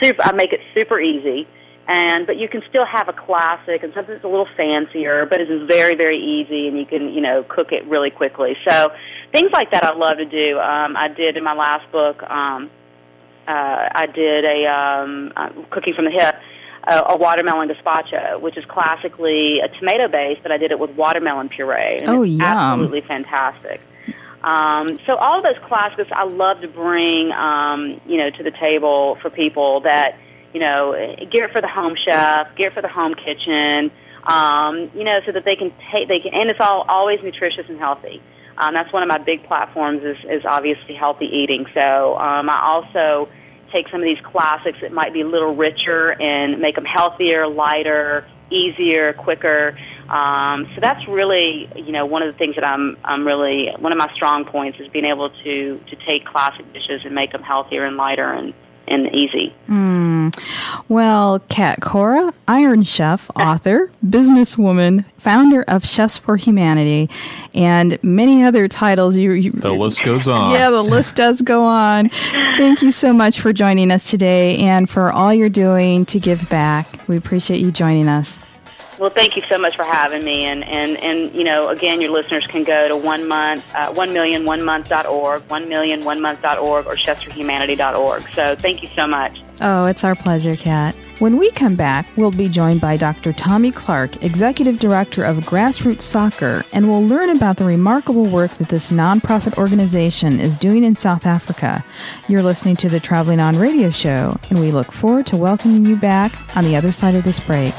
super, I make it super easy. And but you can still have a classic and something that's a little fancier, but it is very, very easy, and you can, you know, cook it really quickly. So things like that I love to do. Um, I did in my last book, um, uh, I did a um, uh, Cooking from the Hip, a, a watermelon gazpacho, which is classically a tomato base, but I did it with watermelon puree. And oh, it's yum. Absolutely fantastic. Um, so all those classics I love to bring, um, you know, to the table for people that, you know, gear it for the home chef, gear it for the home kitchen, um, you know, so that they can take, they can, and it's all always nutritious and healthy. Um, that's one of my big platforms is, is obviously healthy eating. So um, I also take some of these classics that might be a little richer and make them healthier, lighter, easier, quicker. Um, so that's really, you know, one of the things that I'm, I'm really, one of my strong points is being able to, to take classic dishes and make them healthier and lighter and, and easy. Mm. Well, Cat Cora, Iron Chef, author, businesswoman, founder of Chefs for Humanity, and many other titles. You, you, the list goes on. Yeah, the list does go on. Thank you so much for joining us today and for all you're doing to give back. We appreciate you joining us. Well, thank you so much for having me. And, and, and you know, again, your listeners can go to one month, uh, one million one month dot org, one million one month dot org, or chefs for humanity dot org. So thank you so much. Oh, it's our pleasure, Kat. When we come back, we'll be joined by Doctor Tommy Clark, Executive Director of Grassroots Soccer, and we'll learn about the remarkable work that this nonprofit organization is doing in South Africa. You're listening to the Travelin' On Radio Show, and we look forward to welcoming you back on the other side of this break.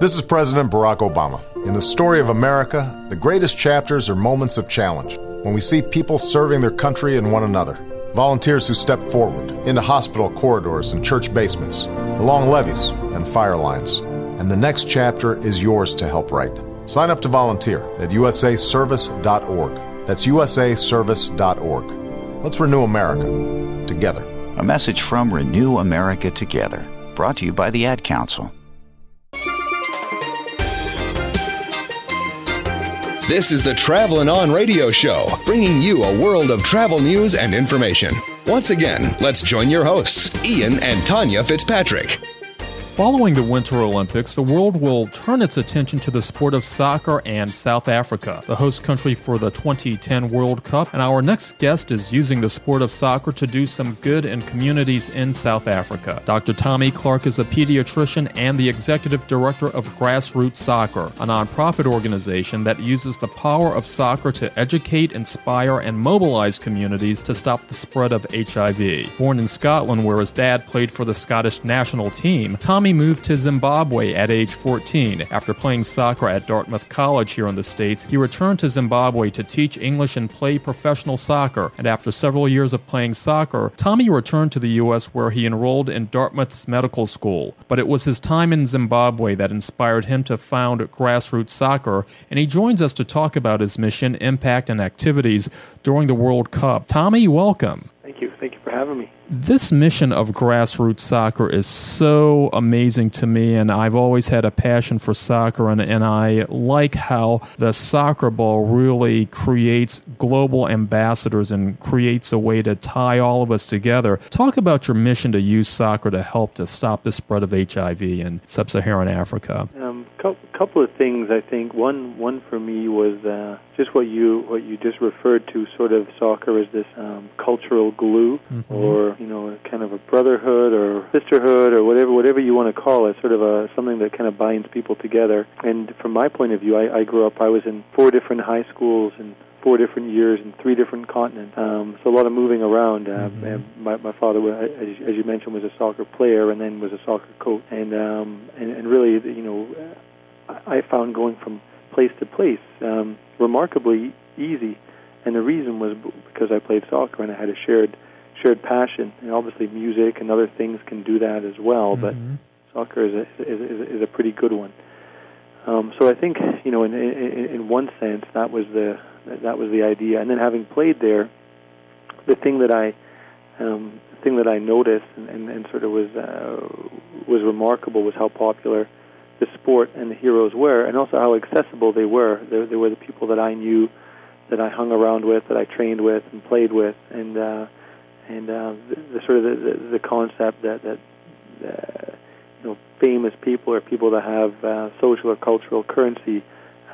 This is President Barack Obama. In the story of America, the greatest chapters are moments of challenge, when we see people serving their country and one another. Volunteers who step forward into hospital corridors and church basements, along levees and fire lines. And the next chapter is yours to help write. Sign up to volunteer at u s a service dot org. That's u s a service dot org. Let's renew America together. A message from Renew America Together, brought to you by the Ad Council. This is the Travelin' On Radio Show, bringing you a world of travel news and information. Once again, let's join your hosts, Ian and Tanya Fitzpatrick. Following the Winter Olympics, the world will turn its attention to the sport of soccer and South Africa, the host country for the twenty ten World Cup, and our next guest is using the sport of soccer to do some good in communities in South Africa. Doctor Tommy Clark is a pediatrician and the executive director of Grassroots Soccer, a nonprofit organization that uses the power of soccer to educate, inspire, and mobilize communities to stop the spread of H I V. Born in Scotland, where his dad played for the Scottish national team, Tommy moved to Zimbabwe at age fourteen. After playing soccer at Dartmouth College here in the States, he returned to Zimbabwe to teach English and play professional soccer. And after several years of playing soccer, Tommy returned to the U S where he enrolled in Dartmouth's medical school. But it was his time in Zimbabwe that inspired him to found Grassroots Soccer, and he joins us to talk about his mission, impact, and activities during the World Cup. Tommy, welcome. Thank you. Thank you for having me. This mission of Grassroots Soccer is so amazing to me, and I've always had a passion for soccer, and, and I like how the soccer ball really creates global ambassadors and creates a way to tie all of us together. Talk about your mission to use soccer to help to stop the spread of H I V in sub-Saharan Africa. A um, co- couple of things, I think. One one for me was uh, just what you what you just referred to, sort of soccer as this um, cultural glue, mm-hmm. or you know, kind of a brotherhood or sisterhood or whatever whatever you want to call it, sort of a something that kind of binds people together. And from my point of view, I, I grew up, I was in four different high schools and four different years and three different continents, um, so a lot of moving around. Uh, mm-hmm. and my, my father, as, as you mentioned, was a soccer player and then was a soccer coach. And, um, and, and really, you know, I found going from place to place um, remarkably easy. And the reason was because I played soccer and I had a shared shared passion, and obviously music and other things can do that as well, but mm-hmm. soccer is a, is, is a pretty good one. Um, so I think, you know, in, in in one sense, that was the that was the idea. And then having played there, the thing that I um, the thing that I noticed and, and, and sort of was uh, was remarkable was how popular the sport and the heroes were, and also how accessible they were. They, they were the people that I knew, that I hung around with, that I trained with and played with, and. Uh, and uh, the, the sort of the, the, the concept that that uh, you know, famous people or people that have uh, social or cultural currency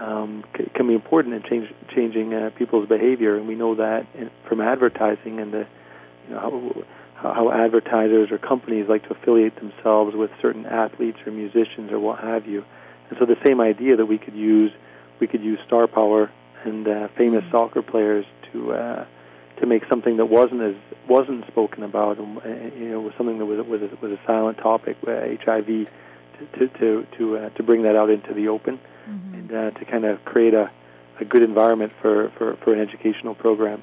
um, c- can be important in change, changing uh, people's behavior, and we know that in, from advertising and the you know, how, how advertisers or companies like to affiliate themselves with certain athletes or musicians or what have you. And so the same idea that we could use, we could use star power and uh, famous soccer players to uh, to make something that wasn't as wasn't spoken about, and, uh, you know, was something that was was a, was a silent topic, uh, H I V, to to to to, uh, to bring that out into the open, mm-hmm. and uh, to kind of create a, a good environment for, for, for an educational program.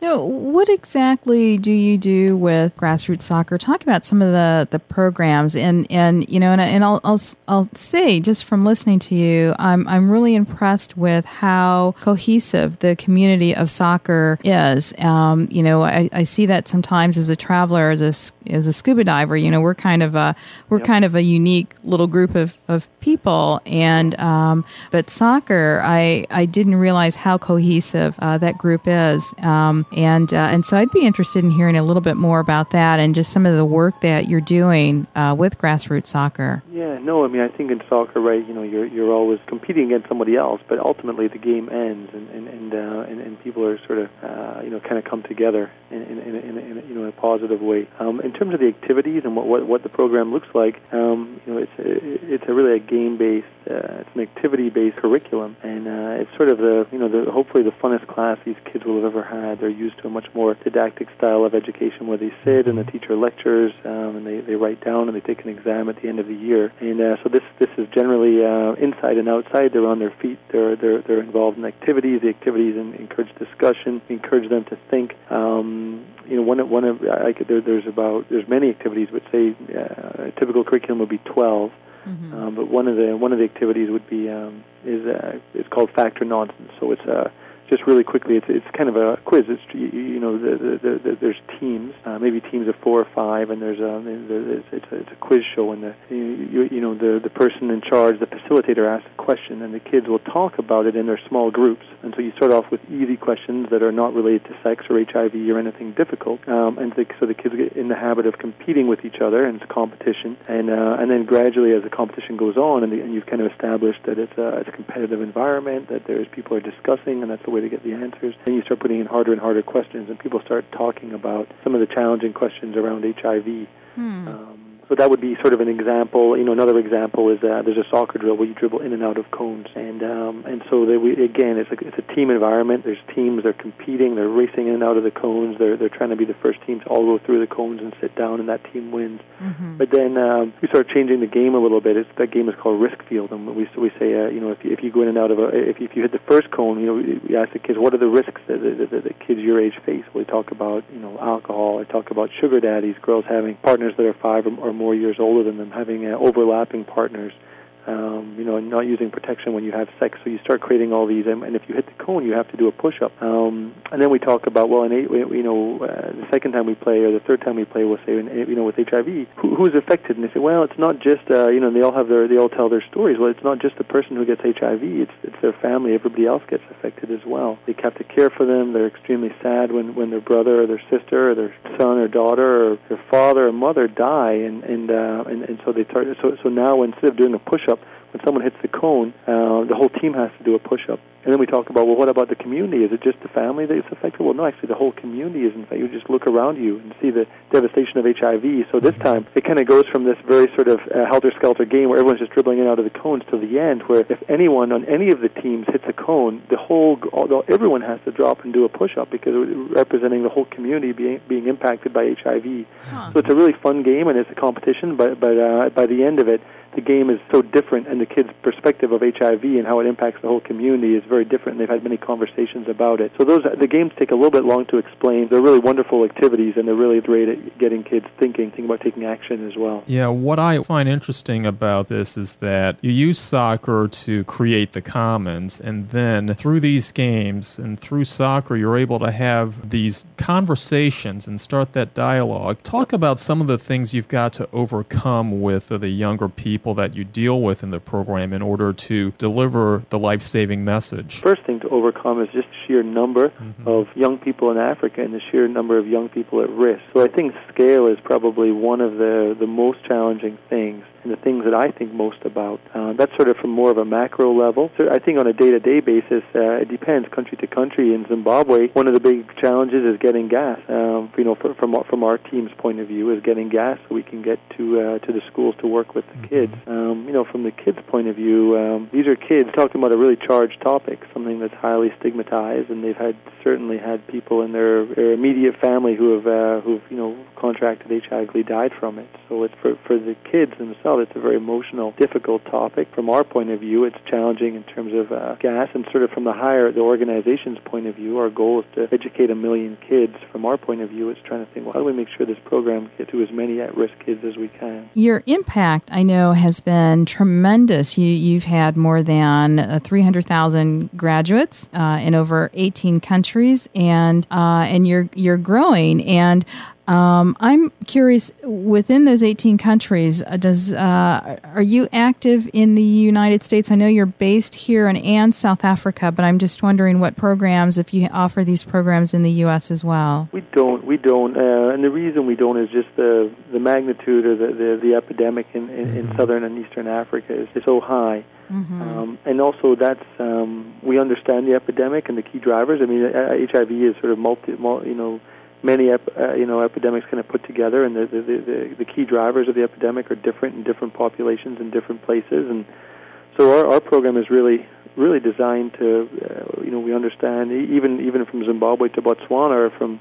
Now, what exactly do you do with Grassroots Soccer? Talk about some of the, the programs, and, and you know, and, and I'll, I'll I'll say just from listening to you, I'm I'm really impressed with how cohesive the community of soccer is. Um, you know, I, I see that sometimes as a traveler, as a as a scuba diver. You know, we're kind of a we're yep. kind of a unique little group of, of people, and um, but soccer, I I didn't realize how cohesive uh, that group is. Um, and uh, and so I'd be interested in hearing a little bit more about that and just some of the work that you're doing uh, with Grassroots Soccer. Yeah, no, I mean, I think in soccer, right, you know, you're you're always competing against somebody else, but ultimately the game ends, and and and, uh, and, and people are sort of uh, you know kind of come together in in, in, in, in you know in a positive way. Um, in terms of the activities and what what, what the program looks like, um, you know, it's a, it's a really a game based, uh, it's an activity based curriculum, and uh, it's sort of the you know the, hopefully the funnest class these kids will have ever had. They're used to a much more didactic style of education where they sit and the teacher lectures um, and they, they write down and they take an exam at the end of the year. And uh, so this this is generally uh, inside and outside. They're on their feet. They're they're they're involved in activities. The activities in, encourage discussion. Encourage them to think. Um, you know, one of one of I could, there, there's about there's many activities. Would say uh, a typical curriculum would be twelve. Mm-hmm. Um, but one of the one of the activities would be um, is uh, it's called Factor Nonsense. So it's a uh, Just really quickly, it's it's kind of a quiz. It's you, you know, the, the, the, there's teams, uh, maybe teams of four or five, and there's a it's, it's, a, it's a quiz show, and the you, you know the the person in charge, the facilitator, asks a question, and the kids will talk about it in their small groups. And so you start off with easy questions that are not related to sex or H I V or anything difficult, um, and the, so the kids get in the habit of competing with each other, and it's a competition, and uh, and then gradually as the competition goes on, and, the, and you've kind of established that it's a, it's a competitive environment, that there's people are discussing, and that's the way to get the answers. Then you start putting in harder and harder questions, and people start talking about some of the challenging questions around H I V. Hmm. Um, so that would be sort of an example. You know, another example is uh, there's a soccer drill where you dribble in and out of cones, and um, and so they, we, again, it's a, it's a team environment. There's teams. They're competing. They're racing in and out of the cones. They're they're trying to be the first team to all go through the cones and sit down, and that team wins. Mm-hmm. But then um, we start changing the game a little bit. It's, that game is called Risk Field, and we we say uh, you know if you, if you go in and out of a if you, if you hit the first cone, you know we, we ask the kids what are the risks that the, the, the kids your age face. We talk about you know alcohol. I talk about sugar daddies, girls having partners that are five or, or more years older than them, having uh, overlapping partners, um, you know, and not using protection when you have sex. So you start creating all these, and, and if you hit the cone, you have to do a push-up. Um, and then we talk about, well, in, you know, uh, the second time we play or the third time we play, we'll say, you know, with H I V, who, who's affected? And they say, well, it's not just, uh, you know, they all have their, they all tell their stories. Well, it's not just the person who gets H I V. It's it's their family. Everybody else gets affected as well. They have to care for them. They're extremely sad when, when their brother or their sister or their son or daughter or their father or mother die. And and uh, and, and so they start. So so now instead of doing a push-up, when someone hits the cone, uh, the whole team has to do a push-up. And then we talk about, well, what about the community? Is it just the family that is affected? Well, no, actually, the whole community is. In fact, you just look around you and see the devastation of H I V. So this time, it kind of goes from this very sort of uh, helter-skelter game where everyone's just dribbling in out of the cones to the end, where if anyone on any of the teams hits a cone, the whole, although everyone has to drop and do a push-up because it's representing the whole community being being impacted by H I V. Huh. So it's a really fun game, and it's a competition, but, but uh, by the end of it, the game is so different, and the kids' perspective of H I V and how it impacts the whole community is very different, and they've had many conversations about it. So those the games take a little bit long to explain. They're really wonderful activities, and they're really great at getting kids thinking, thinking about taking action as well. Yeah, what I find interesting about this is that you use soccer to create the commons, and then through these games and through soccer, you're able to have these conversations and start that dialogue. Talk about some of the things you've got to overcome with the younger people people that you deal with in the program in order to deliver the life-saving message? First thing to overcome is just the sheer number mm-hmm. of young people in Africa and the sheer number of young people at risk. So I think scale is probably one of the, the most challenging things and the things that I think most about. Uh, that's sort of from more of a macro level. So I think on a day-to-day basis, uh, it depends country to country. In Zimbabwe, one of the big challenges is getting gas. Um, you know, for, from from our team's point of view, is getting gas so we can get to uh, to the schools to work with the kids. Um, you know, from the kids' point of view, um, these are kids talking about a really charged topic, something that's highly stigmatized, and they've had certainly had people in their, their immediate family who have uh, who've you know contracted H I V, died from it. So it's for for the kids themselves. It's a very emotional, difficult topic. From our point of view, it's challenging in terms of uh, gas, and sort of from the higher, the organization's point of view, our goal is to educate a million kids. From our point of view, it's trying to think, well, how do we make sure this program gets to as many at-risk kids as we can? Your impact, I know, has been tremendous. You, you've had more than uh, three hundred thousand graduates uh, in over eighteen countries, and uh, and you're you're growing. And Um, I'm curious, within those eighteen countries, does uh, are you active in the United States? I know you're based here in and South Africa, but I'm just wondering what programs, if you offer these programs in the U S as well. We don't, we don't, uh, and the reason we don't is just the the magnitude or the the, the epidemic in, in, in southern and eastern Africa is, is so high. Mm-hmm. Um, and also that's, um, we understand the epidemic and the key drivers. I mean, H I V is sort of multi, multi you know, many ep, uh, you know epidemics kind of put together, and the the, the the key drivers of the epidemic are different in different populations in different places, and so our, our program is really really designed to uh, you know we understand even even from Zimbabwe to Botswana, or from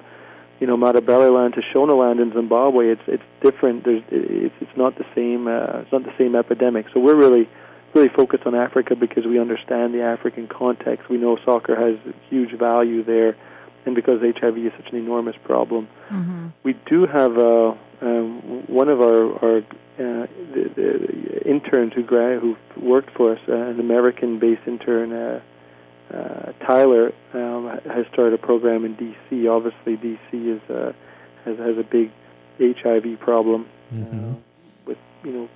you know Matabeleland to Shonaland in Zimbabwe, it's it's different. There's it's it's not the same uh, it's not the same epidemic. So we're really really focused on Africa because we understand the African context. We know soccer has huge value there, and because H I V is such an enormous problem. Mm-hmm. We do have uh, um, one of our, our uh, the, the interns who, gra- who worked for us, uh, an American-based intern, uh, uh, Tyler, um, has started a program in D C Obviously, D C is uh, has, has a big H I V problem, mm-hmm. uh, with you know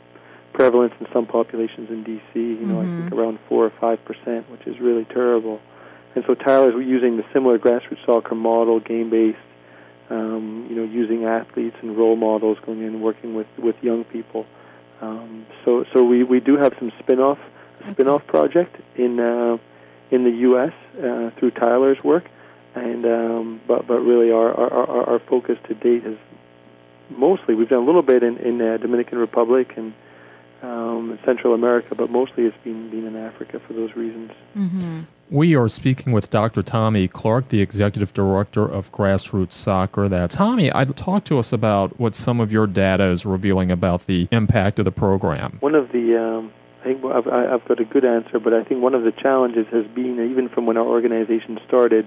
prevalence in some populations in D C You know, mm-hmm. I think around four or five percent, which is really terrible. And so Tyler is using the similar grassroots soccer model, game-based, um, you know, using athletes and role models, going in and working with, with young people. Um, so, so we, we do have some spin-off a spin-off project in uh, in the U S uh, through Tyler's work, and um, but but really our, our, our, our focus to date is mostly we've done a little bit in in the Dominican Republic and um, Central America, but mostly it's been been in Africa for those reasons. Mm-hmm. We are speaking with Doctor Tommy Clark, the Executive Director of Grassroots Soccer. That's Tommy, I'd talk to us about what some of your data is revealing about the impact of the program. One of the, um, I think I've, I've got a good answer, but I think one of the challenges has been, even from when our organization started,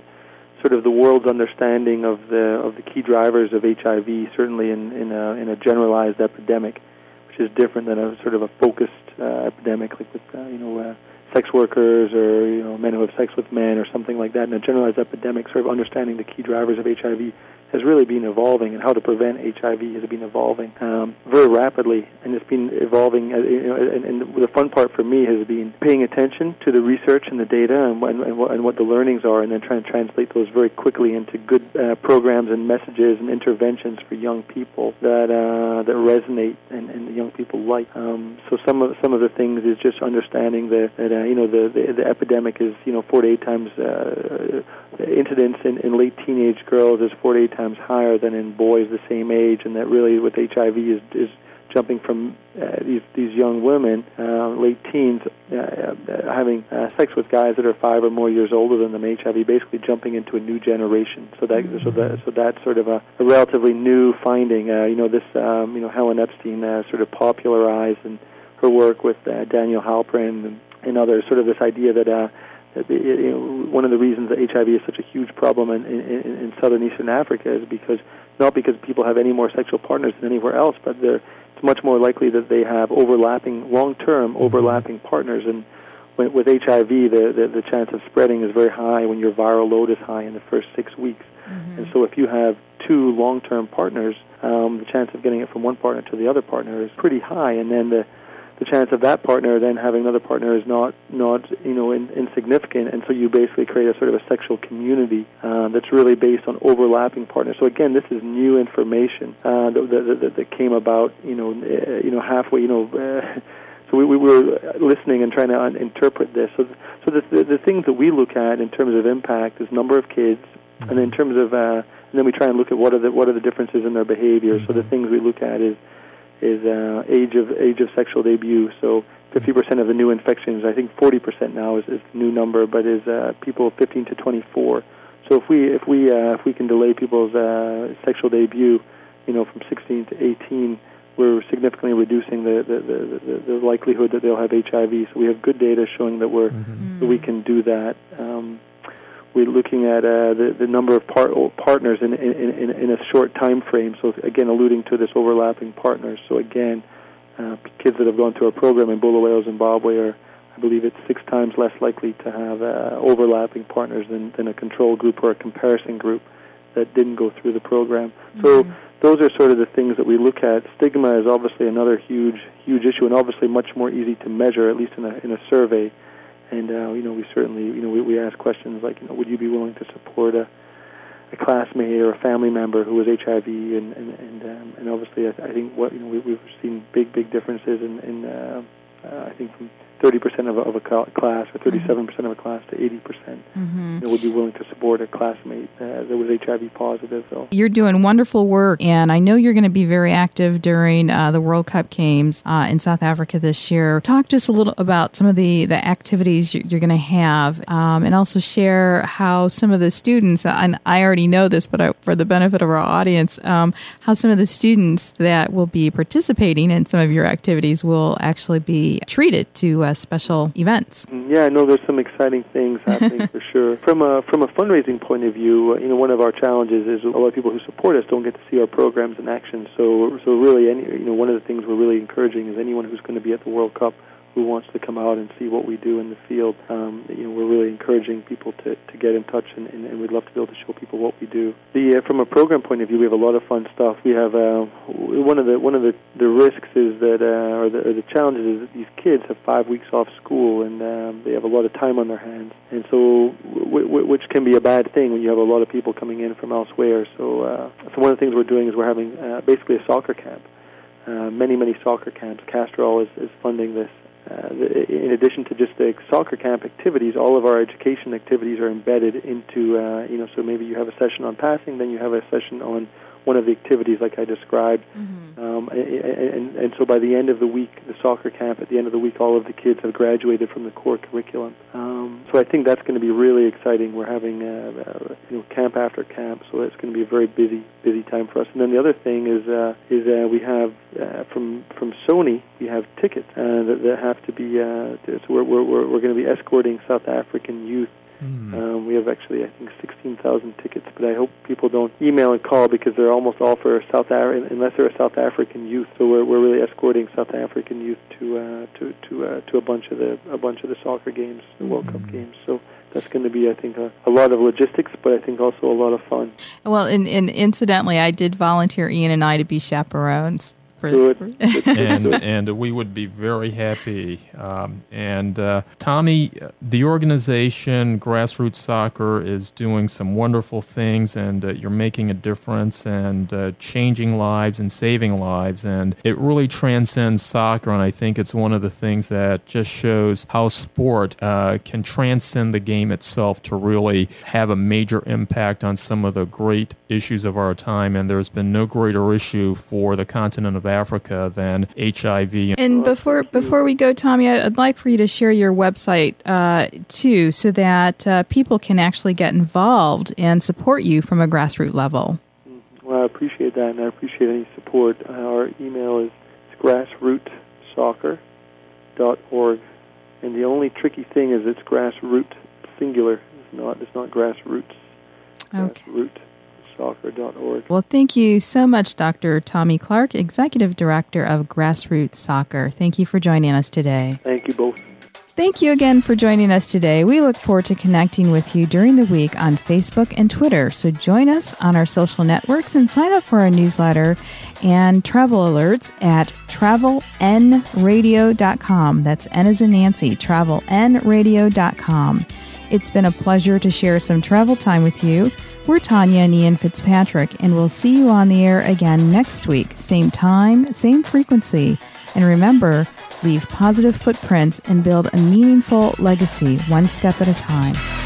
sort of the world's understanding of the of the key drivers of H I V, certainly in, in, a, in a generalized epidemic, which is different than a sort of a focused uh, epidemic, like with, uh, you know, uh, sex workers or you know men who have sex with men or something like that. And a generalized epidemic, sort of understanding the key drivers of H I V has really been evolving, and how to prevent H I V has been evolving um, very rapidly, and it's been evolving. You know, and, and the fun part for me has been paying attention to the research and the data and, and, and, what, and what the learnings are, and then trying to translate those very quickly into good uh, programs and messages and interventions for young people that uh, that resonate and, and the young people like. Um, so some of some of the things is just understanding that, that uh, you know the, the the epidemic is you know four to eight times uh, incidence in, in late teenage girls is four to eight times higher than in boys the same age, and that really with H I V is, is jumping from uh, these these young women, uh, late teens, uh, uh, having uh, sex with guys that are five or more years older than them. H I V basically jumping into a new generation. So that so that so that's sort of a, a relatively new finding. Uh, you know this um, you know Helen Epstein uh, sort of popularized in her work with uh, Daniel Halperin and, and others. Sort of this idea that. Uh, You know, one of the reasons that H I V is such a huge problem in, in, in southern eastern Africa is because, not because people have any more sexual partners than anywhere else, but they're, it's much more likely that they have overlapping, long-term overlapping partners. And when, with H I V, the, the, the chance of spreading is very high when your viral load is high in the first six weeks. Mm-hmm. And so if you have two long-term partners, um, the chance of getting it from one partner to the other partner is pretty high. And then the the chance of that partner then having another partner is not, not you know, in, insignificant. And so you basically create a sort of a sexual community uh, that's really based on overlapping partners. So again, this is new information uh, that, that, that came about, you know, uh, you know, halfway, you know. Uh, So we, we were listening and trying to interpret this. So, so the, the, the things that we look at in terms of impact is number of kids, mm-hmm. and in terms of, uh, and then we try and look at what are the what are the differences in their behavior. Mm-hmm. So the things we look at is is uh, age of age of sexual debut. So fifty percent of the new infections, I think forty percent now is, is the new number, but is uh, people fifteen to twenty-four. So if we if we uh, if we can delay people's uh, sexual debut, you know, from sixteen to eighteen. We're significantly reducing the, the, the, the, the likelihood that they'll have H I V. So we have good data showing that we're mm-hmm. that we can do that. Um, we're looking at uh, the, the number of par- partners in, in, in, in a short time frame. So again, alluding to this overlapping partners. So again, uh, kids that have gone through our program in Bulawayo, Zimbabwe, are, I believe, it's six times less likely to have uh, overlapping partners than, than a control group or a comparison group that didn't go through the program. So. Mm-hmm. Those are sort of the things that we look at. Stigma is obviously another huge, huge issue, and obviously much more easy to measure, at least in a in a survey. And uh, you know, we certainly, you know, we, we ask questions like, you know, would you be willing to support a, a classmate or a family member who was H I V? And and and, um, and obviously, I, I think what you know, we, we've seen big, big differences in, in uh, uh, I think from thirty percent of a, of a class or thirty-seven percent of a class to eighty percent mm-hmm. you know, would be willing to support a classmate uh, that was H I V positive. So. You're doing wonderful work, and I know you're going to be very active during uh, the World Cup games uh, in South Africa this year. Talk to us a little about some of the, the activities you're going to have, um, and also share how some of the students, and I already know this, but I, for the benefit of our audience, um, how some of the students that will be participating in some of your activities will actually be treated to uh, special events. Yeah, I know there's some exciting things happening for sure. From a from a fundraising point of view, you know, one of our challenges is a lot of people who support us don't get to see our programs in action. So, so really, any, you know, one of the things we're really encouraging is anyone who's going to be at the World Cup who wants to come out and see what we do in the field. Um, you know, we're really encouraging people to, to get in touch, and, and, and we'd love to be able to show people what we do. The uh, from a program point of view, we have a lot of fun stuff. We have uh, one of the one of the, the risks is that uh, or, the, or the challenges is that these kids have five weeks off school, and um, they have a lot of time on their hands, and so w- w- which can be a bad thing when you have a lot of people coming in from elsewhere. So, uh, so one of the things we're doing is we're having uh, basically a soccer camp, uh, many many soccer camps. Castrol is, is funding this. Uh, in addition to just the soccer camp activities, all of our education activities are embedded into, uh, you know, so maybe you have a session on passing, then you have a session on one of the activities like I described. Mm-hmm. Um, and, and, and so by the end of the week, the soccer camp, at the end of the week, all of the kids have graduated from the core curriculum. Um, so I think that's going to be really exciting. We're having uh, uh, you know, camp after camp, so it's going to be a very busy, busy time for us. And then the other thing is uh, is uh, we have, uh, from from Sony, we have tickets uh, that, that have to be, uh, so we're, we're, we're going to be escorting South African youth. Mm. Um, we have actually, I think, sixteen thousand tickets, but I hope people don't email and call because they're almost all for South Africa, unless they're a South African youth. So we're we're really escorting South African youth to uh, to to uh, to a bunch of the a bunch of the soccer games, the World mm. Cup games. So. That's going to be, I think, a, a lot of logistics, but I think also a lot of fun. Well, and, and incidentally, I did volunteer Ian and I to be chaperones. For do it. and, and we would be very happy. Um, and uh, Tommy, the organization Grassroots Soccer is doing some wonderful things, and uh, you're making a difference and uh, changing lives and saving lives. And it really transcends soccer, and I think it's one of the things that just shows how sport uh, can transcend the game itself to really have a major impact on some of the great issues of our time. And there's been no greater issue for the continent of Africa than H I V. And before before we go, Tommy, I'd like for you to share your website uh, too, so that uh, people can actually get involved and support you from a grassroots level. Well, I appreciate that, and I appreciate any support. Our email is grassroots soccer dot org, and the only tricky thing is it's grassroots singular. It's not it's not grassroots. Okay. Grassroots. Well, thank you so much, Doctor Tommy Clark, Executive Director of Grassroots Soccer. Thank you for joining us today. Thank you both. Thank you again for joining us today. We look forward to connecting with you during the week on Facebook and Twitter. So join us on our social networks and sign up for our newsletter and travel alerts at travel n radio dot com. That's N as in Nancy, travel n radio dot com. It's been a pleasure to share some travel time with you. We're Tanya and Ian Fitzpatrick, and we'll see you on the air again next week. Same time, same frequency. And remember, leave positive footprints and build a meaningful legacy one step at a time.